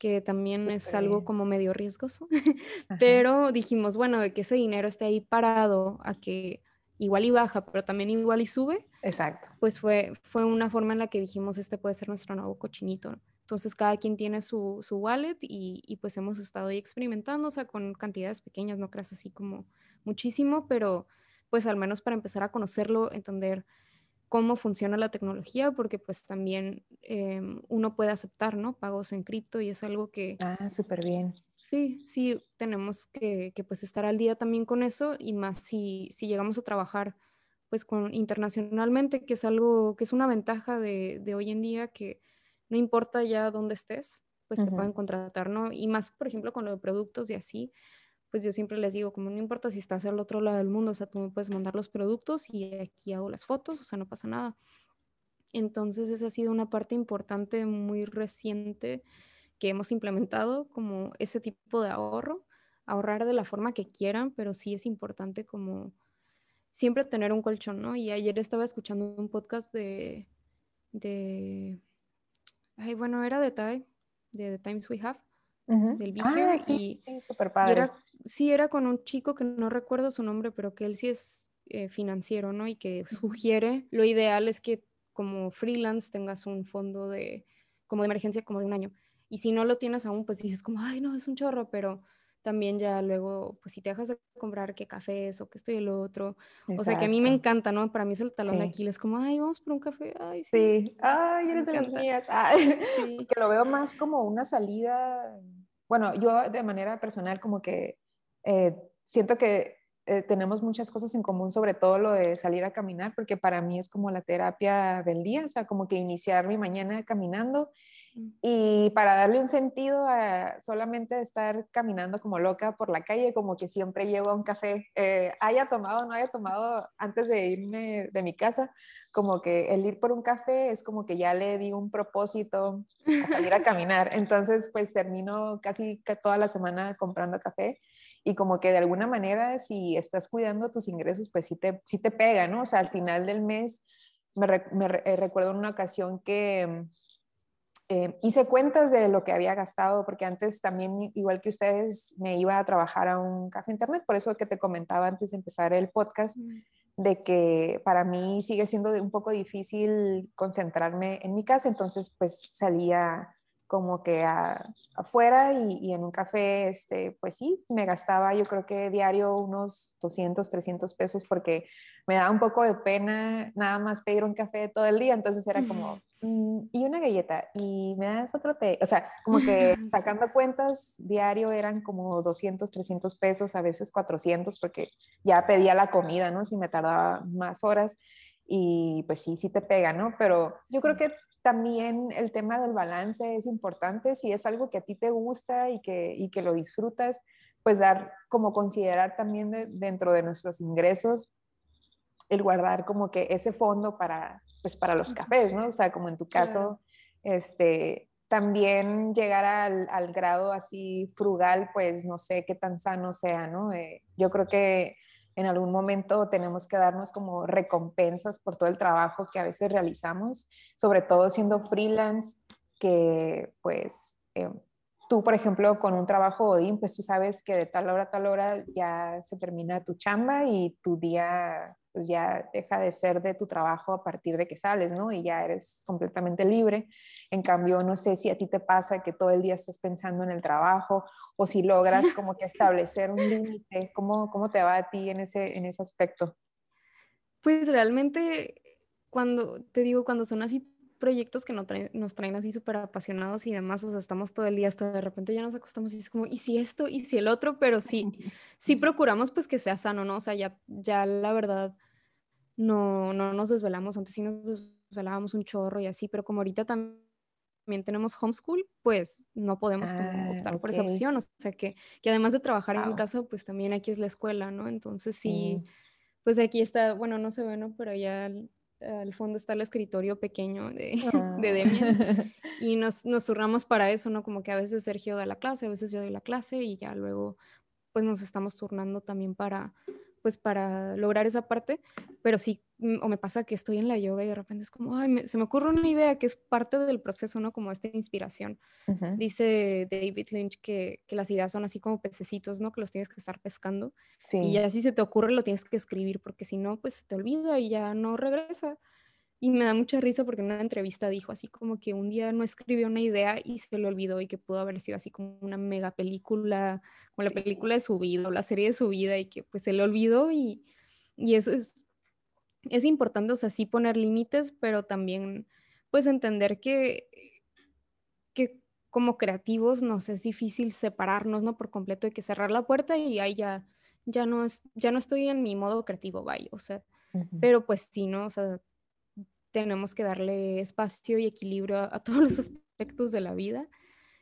que también super es algo como medio riesgoso, pero dijimos, bueno, de que ese dinero esté ahí parado, a que igual y baja, pero también igual y sube, exacto, pues fue una forma en la que dijimos, este puede ser nuestro nuevo cochinito, ¿no? Entonces cada quien tiene su wallet, y pues hemos estado ahí experimentando, o sea, con cantidades pequeñas, no creas así como muchísimo, pero pues al menos para empezar a conocerlo, entender cómo funciona la tecnología, porque pues también uno puede aceptar, ¿no?, pagos en cripto, y es algo que... Ah, súper bien. Sí, sí, tenemos que pues estar al día también con eso, y más si llegamos a trabajar pues internacionalmente, que es algo que es una ventaja de hoy en día, que no importa ya dónde estés, pues te pueden contratar, ¿no? Y más, por ejemplo, con lo de productos y así, pues yo siempre les digo, como no importa si estás al otro lado del mundo, o sea, tú me puedes mandar los productos y aquí hago las fotos, o sea, no pasa nada. Entonces esa ha sido una parte importante, muy reciente, que hemos implementado, como ese tipo de ahorro, ahorrar de la forma que quieran, pero sí es importante como siempre tener un colchón, ¿no? Y ayer estaba escuchando un podcast era de TAE, de The Times We Have, del Behavior. Ah, sí, sí, súper padre. Era con un chico que no recuerdo su nombre, pero que él sí es financiero, ¿no? Y que sugiere, lo ideal es que como freelance tengas un fondo como de emergencia, como de un año. Y si no lo tienes aún, pues dices como, ay, no, es un chorro, pero también ya luego, pues si te dejas de comprar qué cafés o qué esto y el otro. Exacto. O sea, que a mí me encanta, ¿no? Para mí es el talón de Aquiles, como, ay, vamos por un café, ay, sí. Sí, ay, eres de las mías. Ay, sí. Que lo veo más como una salida. Bueno, yo de manera personal como que siento que tenemos muchas cosas en común, sobre todo lo de salir a caminar, porque para mí es como la terapia del día, o sea, como que iniciar mi mañana caminando. Y para darle un sentido a solamente estar caminando como loca por la calle, como que siempre llevo a un café, haya tomado o no haya tomado antes de irme de mi casa, como que el ir por un café es como que ya le di un propósito a salir a caminar. Entonces pues termino casi toda la semana comprando café, y como que de alguna manera si estás cuidando tus ingresos pues sí te pega, ¿no? O sea, al final del mes me recuerdo en una ocasión que... hice cuentas de lo que había gastado, porque antes también, igual que ustedes, me iba a trabajar a un café internet, por eso que te comentaba antes de empezar el podcast, de que para mí sigue siendo un poco difícil concentrarme en mi casa, entonces pues salía como que afuera y en un café, pues sí, me gastaba yo creo que diario unos 200, 300 pesos, porque me daba un poco de pena nada más pedir un café todo el día, entonces era como... y una galleta, y me das otro té, o sea, como que sacando cuentas diario eran como 200, 300 pesos, a veces 400, porque ya pedía la comida, ¿no? Si me tardaba más horas, y pues sí, sí te pega, ¿no? Pero yo creo que también el tema del balance es importante, si es algo que a ti te gusta y que lo disfrutas, pues como considerar también dentro de nuestros ingresos, el guardar como que ese fondo para los cafés, ¿no? O sea, como en tu caso, también llegar al grado así frugal, pues no sé qué tan sano sea, ¿no? Yo creo que en algún momento tenemos que darnos como recompensas por todo el trabajo que a veces realizamos, sobre todo siendo freelance, que pues... tú, por ejemplo, con un trabajo Godín, pues tú sabes que de tal hora a tal hora ya se termina tu chamba y tu día pues ya deja de ser de tu trabajo a partir de que sales, ¿no? Y ya eres completamente libre. En cambio, no sé si a ti te pasa que todo el día estás pensando en el trabajo o si logras como que establecer un límite. ¿Cómo te va a ti en ese aspecto? Pues realmente, cuando son así proyectos que nos traen así súper apasionados y demás, o sea, estamos todo el día hasta de repente ya nos acostamos y es como, ¿y si esto? ¿Y si el otro? Pero sí procuramos pues que sea sano, ¿no? O sea, ya la verdad no nos desvelamos, antes sí nos desvelábamos un chorro y así, pero como ahorita también tenemos homeschool, pues no podemos como optar por esa opción, o sea, que además de trabajar en casa, pues también aquí es la escuela, ¿no? Entonces sí, pues aquí está, bueno, no se ve, ¿no? Pero ya... al fondo está el escritorio pequeño de Demian y nos turnamos para eso, ¿no? Como que a veces Sergio da la clase, a veces yo doy la clase y ya luego pues nos estamos turnando también para lograr esa parte, pero sí, o me pasa que estoy en la yoga y de repente es como, ay, se me ocurre una idea que es parte del proceso, ¿no? Como esta inspiración. Dice David Lynch que las ideas son así como pececitos, ¿no? Que los tienes que estar pescando. Sí. Y ya si se te ocurre lo tienes que escribir, porque si no, pues se te olvida y ya no regresa. Y me da mucha risa porque en una entrevista dijo así como que un día no escribió una idea y se le olvidó y que pudo haber sido así como una mega película, como la película de su vida o la serie de su vida, y que pues se le olvidó y eso es es importante, o sea, sí poner límites, pero también pues entender que como creativos nos es difícil separarnos, ¿no? Por completo, hay que cerrar la puerta y ahí ya no estoy en mi modo creativo, vaya, o sea, pero pues sí, ¿no? O sea, tenemos que darle espacio y equilibrio a todos los aspectos de la vida.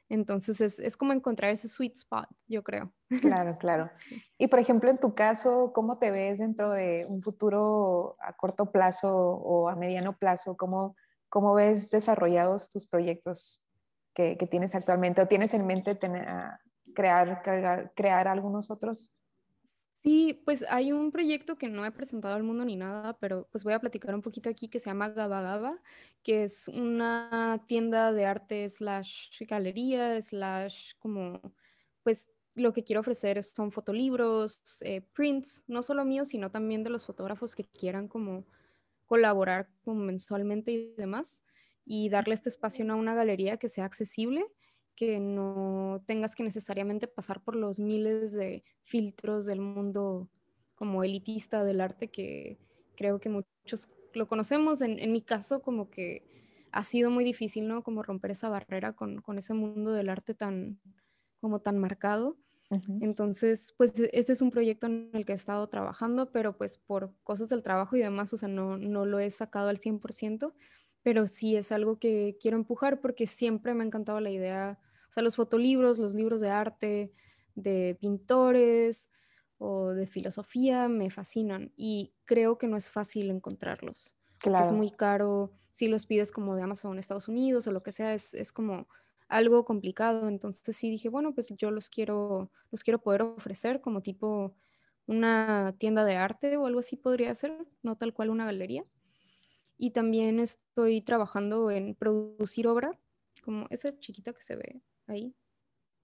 Entonces es como encontrar ese sweet spot, yo creo. Claro, claro. Sí. Y por ejemplo, en tu caso, ¿cómo te ves dentro de un futuro a corto plazo o a mediano plazo? ¿Cómo ves desarrollados tus proyectos que tienes actualmente? ¿O tienes en mente crear algunos otros? Sí, pues hay un proyecto que no he presentado al mundo ni nada, pero pues voy a platicar un poquito aquí, que se llama Gaba Gaba, que es una tienda de arte slash galería slash como, pues lo que quiero ofrecer son fotolibros, prints, no solo míos, sino también de los fotógrafos que quieran como colaborar como mensualmente y demás, y darle este espacio a una galería que sea accesible, que no tengas que necesariamente pasar por los miles de filtros del mundo como elitista del arte, que creo que muchos lo conocemos. En mi caso, como que ha sido muy difícil, ¿no? Como romper esa barrera con ese mundo del arte tan marcado. Uh-huh. Entonces, pues este es un proyecto en el que he estado trabajando, pero pues por cosas del trabajo y demás, o sea, no lo he sacado al 100%, pero sí es algo que quiero empujar porque siempre me ha encantado la idea. O sea, los fotolibros, los libros de arte, de pintores o de filosofía me fascinan y creo que no es fácil encontrarlos. Claro. Es muy caro, si los pides como de Amazon, Estados Unidos o lo que sea, es como algo complicado. Entonces sí dije, bueno, pues yo los quiero poder ofrecer como tipo una tienda de arte o algo así podría ser, no tal cual una galería. Y también estoy trabajando en producir obra, como esa chiquita que se ve ahí.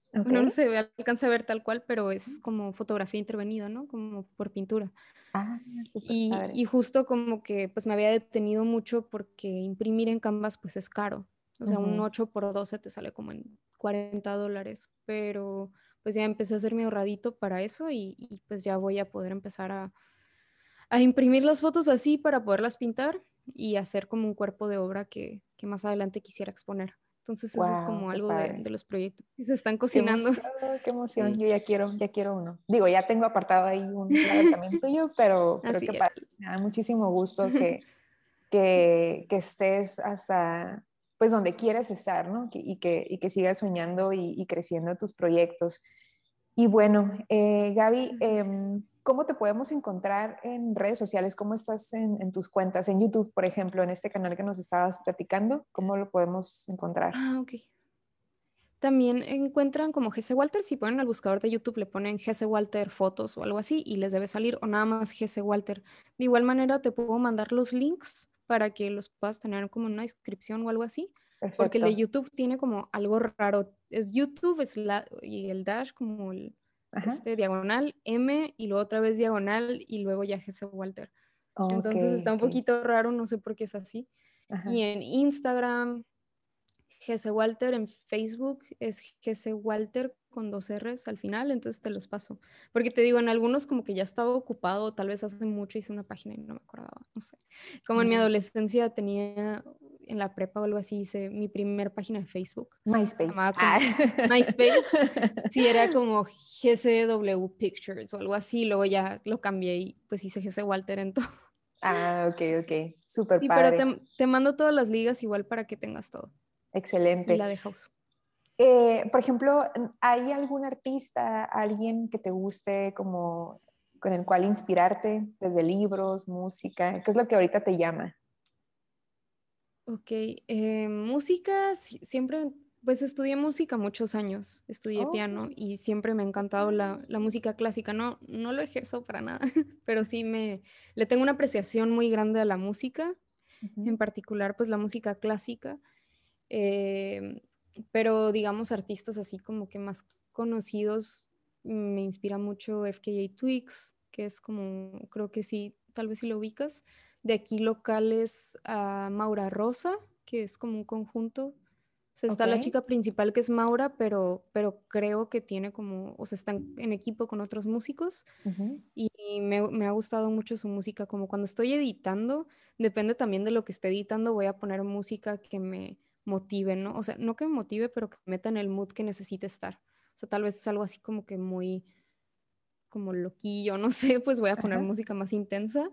Okay. Bueno, no se ve, alcanza a ver tal cual, pero es como fotografía intervenida, ¿no? Como por pintura. Ah, súper padre. Y justo como que pues me había detenido mucho porque imprimir en Canvas pues es caro. O sea, un 8x12 te sale como en $40, pero pues ya empecé a hacer mi ahorradito para eso y pues ya voy a poder empezar a imprimir las fotos así para poderlas pintar y hacer como un cuerpo de obra que más adelante quisiera exponer. Entonces wow, eso es como algo de los proyectos que se están cocinando. ¡Qué emoción! Sí. Yo ya quiero uno. Digo, ya tengo apartado ahí un también tuyo, pero qué padre. Me da muchísimo gusto que estés hasta pues donde quieres estar, ¿no? Y que sigas soñando y creciendo tus proyectos. Y bueno, Gaby, ¿cómo te podemos encontrar en redes sociales? ¿Cómo estás en tus cuentas? En YouTube, por ejemplo, en este canal que nos estabas platicando, ¿cómo lo podemos encontrar? Ah, ok. También encuentran como GC Walter. Si ponen al buscador de YouTube, le ponen GC Walter Fotos o algo así y les debe salir, o nada más GC Walter. De igual manera, te puedo mandar los links para que los puedas tener como en una descripción o algo así. Perfecto. Porque el de YouTube tiene como algo raro. Es YouTube y el dash como el... diagonal, M, y luego otra vez diagonal, y luego ya GC Walter. Okay, entonces está un poquito raro, no sé por qué es así. Ajá. Y en Instagram, GC Walter, en Facebook es GC Walter con 2 R's al final, entonces te los paso. Porque te digo, en algunos como que ya estaba ocupado, tal vez hace mucho hice una página y no me acordaba, no sé. Como en mi adolescencia tenía... en la prepa o algo así hice mi primer página en Facebook. MySpace. MySpace. Sí, era como GCW Pictures o algo así. Luego ya lo cambié y pues hice GC Walter en todo. Ah, ok. Súper sí, padre. Pero te mando todas las ligas igual para que tengas todo. Excelente. Y la de Hausu. Por ejemplo, ¿hay algún artista, alguien que te guste como con el cual inspirarte? Desde libros, música. ¿Qué es lo que ahorita te llama? Ok, música, siempre, pues estudié música muchos años, estudié piano y siempre me ha encantado la música clásica, no lo ejerzo para nada, pero sí le tengo una apreciación muy grande a la música, en particular pues la música clásica, pero digamos artistas así como que más conocidos, me inspira mucho FKA Twigs, que es como, creo que sí, tal vez sí lo ubicas. De aquí locales a Maura Rosa, que es como un conjunto. O sea, está la chica principal que es Maura, pero creo que tiene como... O sea, están en equipo con otros músicos. Y Y me ha gustado mucho su música, como cuando estoy editando, depende también de lo que esté editando, voy a poner música que me motive, ¿no? O sea, no que me motive, pero que me meta en el mood que necesite estar. O sea, tal vez es algo así como que muy, como loquillo, no sé, pues voy a poner música más intensa.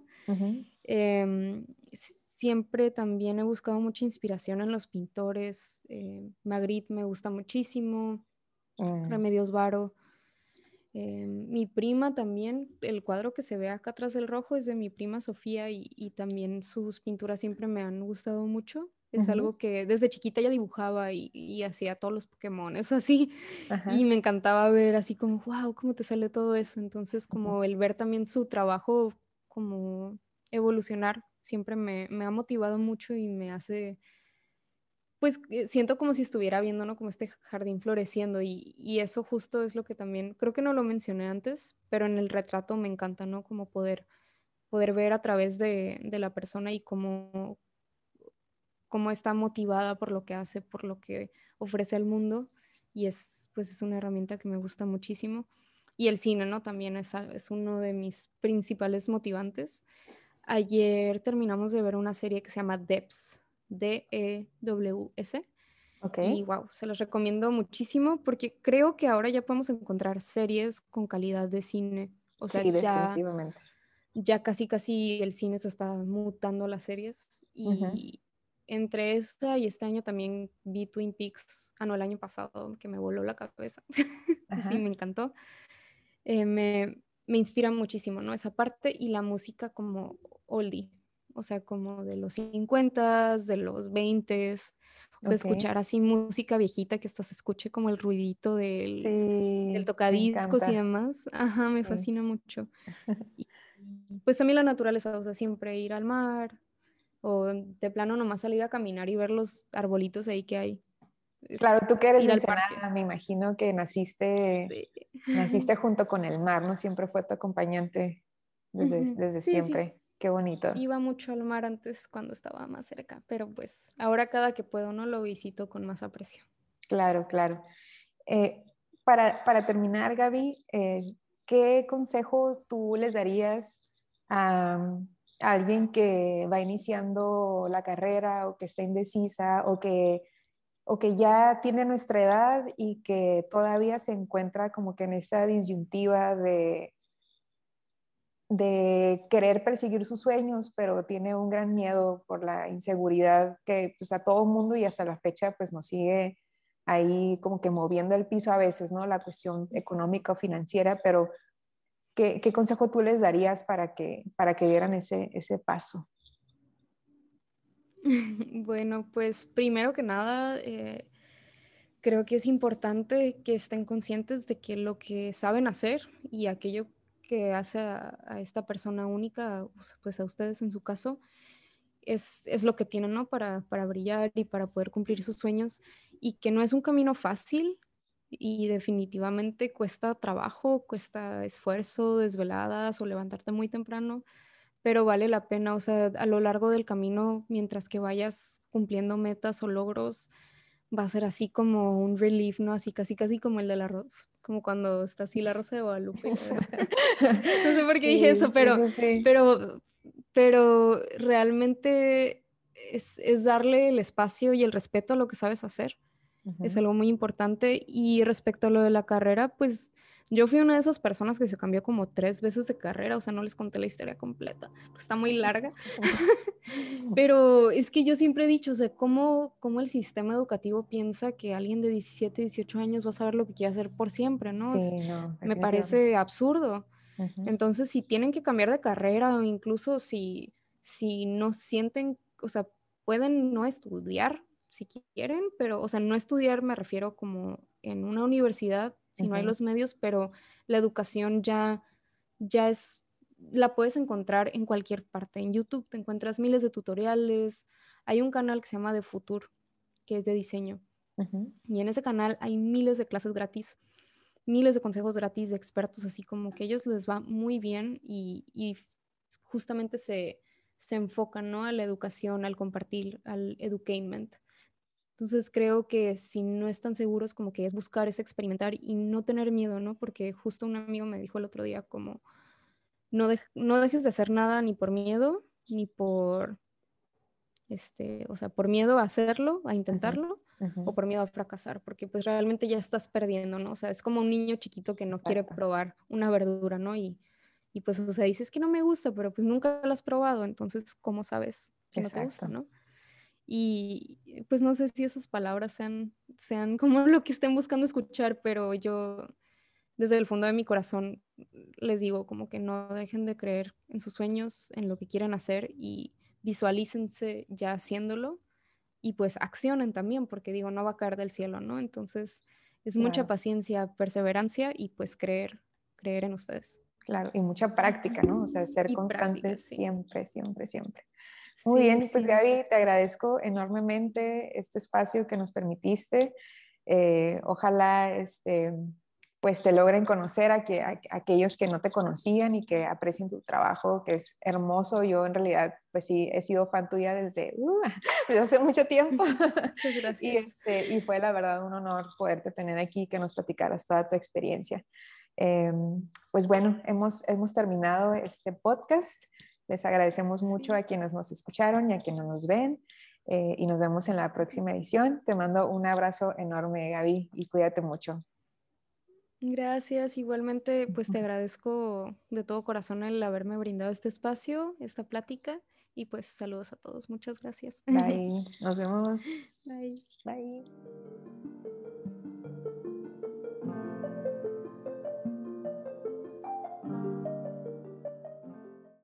Siempre también he buscado mucha inspiración en los pintores. Magritte me gusta muchísimo, Remedios Varo. Mi prima también, el cuadro que se ve acá atrás del rojo es de mi prima Sofía, y también sus pinturas siempre me han gustado mucho. Es algo que desde chiquita ella dibujaba y hacía todos los Pokémon, eso así. Y me encantaba ver así como, wow, cómo te sale todo eso. Entonces, como el ver también su trabajo, como evolucionar, siempre me ha motivado mucho y me hace... Pues siento como si estuviera viendo, ¿no? Como este jardín floreciendo, y eso justo es lo que también, creo que no lo mencioné antes, pero en el retrato me encanta, ¿no? Como poder ver a través de la persona y cómo está motivada por lo que hace, por lo que ofrece al mundo, y es una herramienta que me gusta muchísimo. Y el cine, ¿no? También es uno de mis principales motivantes. Ayer terminamos de ver una serie que se llama Depths, DEWS. Okay. Y wow, se los recomiendo muchísimo porque creo que ahora ya podemos encontrar series con calidad de cine. O sea, sí, ya casi el cine se está mutando las series. Y entre esta y este año también vi Twin Peaks, el año pasado, que me voló la cabeza. Sí, me encantó. Me inspira muchísimo, ¿no? Esa parte y la música como oldie. O sea, como de los 50s, de los 20s. O sea, escuchar así música viejita que hasta se escuche como el ruidito del tocadiscos y demás. Me fascina mucho. Y, pues también la naturaleza, o sea, siempre ir al mar o de plano nomás salir a caminar y ver los arbolitos ahí que hay. Claro, tú que eres de Ensenada, me imagino que naciste junto con el mar, ¿no? Siempre fue tu acompañante desde siempre. Sí. Qué bonito. Iba mucho al mar antes cuando estaba más cerca, pero pues ahora cada que puedo no lo visito con más aprecio. Claro, claro. Para terminar, Gaby, ¿qué consejo tú les darías a alguien que va iniciando la carrera o que está indecisa o que ya tiene nuestra edad y que todavía se encuentra como que en esta disyuntiva de querer perseguir sus sueños, pero tiene un gran miedo por la inseguridad que pues a todo mundo y hasta la fecha pues nos sigue ahí como que moviendo el piso a veces, ¿no? La cuestión económica o financiera, pero ¿qué consejo tú les darías para que dieran ese paso? Bueno, pues primero que nada, creo que es importante que estén conscientes de que lo que saben hacer y aquello que hace a esta persona única, pues a ustedes en su caso, es lo que tienen, ¿no? Para brillar y para poder cumplir sus sueños, y que no es un camino fácil y definitivamente cuesta trabajo, cuesta esfuerzo, desveladas o levantarte muy temprano, pero vale la pena. O sea, a lo largo del camino, mientras que vayas cumpliendo metas o logros, va a ser así como un relief, ¿no? Así casi como el de la como cuando está así la Rosa de Guadalupe. No sé por qué dije eso, pero realmente es darle el espacio y el respeto a lo que sabes hacer. Es algo muy importante. Y respecto a lo de la carrera, pues yo fui una de esas personas que se cambió como 3 veces de carrera. O sea, no les conté la historia completa, está muy larga. Pero es que yo siempre he dicho, o sea, ¿cómo el sistema educativo piensa que alguien de 17, 18 años va a saber lo que quiere hacer por siempre, ¿no? Sí, no, me parece absurdo. Entonces, si tienen que cambiar de carrera, o incluso si no sienten, o sea, pueden no estudiar si quieren, pero, o sea, no estudiar me refiero como en una universidad, si no hay los medios, pero la educación ya la puedes encontrar en cualquier parte. En YouTube te encuentras miles de tutoriales. Hay un canal que se llama The Future, que es de diseño. Y en ese canal hay miles de clases gratis, miles de consejos gratis de expertos, así como que a ellos les va muy bien y justamente se enfocan, ¿no? A la educación, al compartir, al edutainment. Entonces creo que si no están seguros, como que es buscar, es experimentar y no tener miedo, ¿no? Porque justo un amigo me dijo el otro día como no dejes de hacer nada ni por miedo, ni por, o sea, por miedo a hacerlo, a intentarlo, uh-huh. o por miedo a fracasar, porque pues realmente ya estás perdiendo, ¿no? O sea, es como un niño chiquito que no Exacto. quiere probar una verdura, ¿no? Y pues, o sea, dices que no me gusta, pero pues nunca lo has probado, entonces, ¿cómo sabes que Exacto. no te gusta, no? Y pues no sé si esas palabras sean como lo que estén buscando escuchar, pero yo desde el fondo de mi corazón les digo como que no dejen de creer en sus sueños, en lo que quieren hacer y visualícense ya haciéndolo y pues accionen también, porque digo, no va a caer del cielo, ¿no? Entonces es Claro. mucha paciencia, perseverancia y pues creer en ustedes. Claro, y mucha práctica, ¿no? O sea, ser constantes sí. siempre. Muy bien, pues Gaby, te agradezco enormemente este espacio que nos permitiste. Ojalá pues te logren conocer a aquellos que no te conocían y que aprecien tu trabajo, que es hermoso. Yo en realidad, pues sí, he sido fan tuya desde hace mucho tiempo. Muchas gracias. Y fue la verdad un honor poderte tener aquí, que nos platicaras toda tu experiencia. Pues bueno, hemos terminado este podcast. Les agradecemos mucho a quienes nos escucharon y a quienes nos ven, y nos vemos en la próxima edición. Te mando un abrazo enorme, Gaby, y cuídate mucho. Gracias, igualmente pues te agradezco de todo corazón el haberme brindado este espacio, esta plática, y pues saludos a todos, muchas gracias. Bye, nos vemos. Bye. Bye.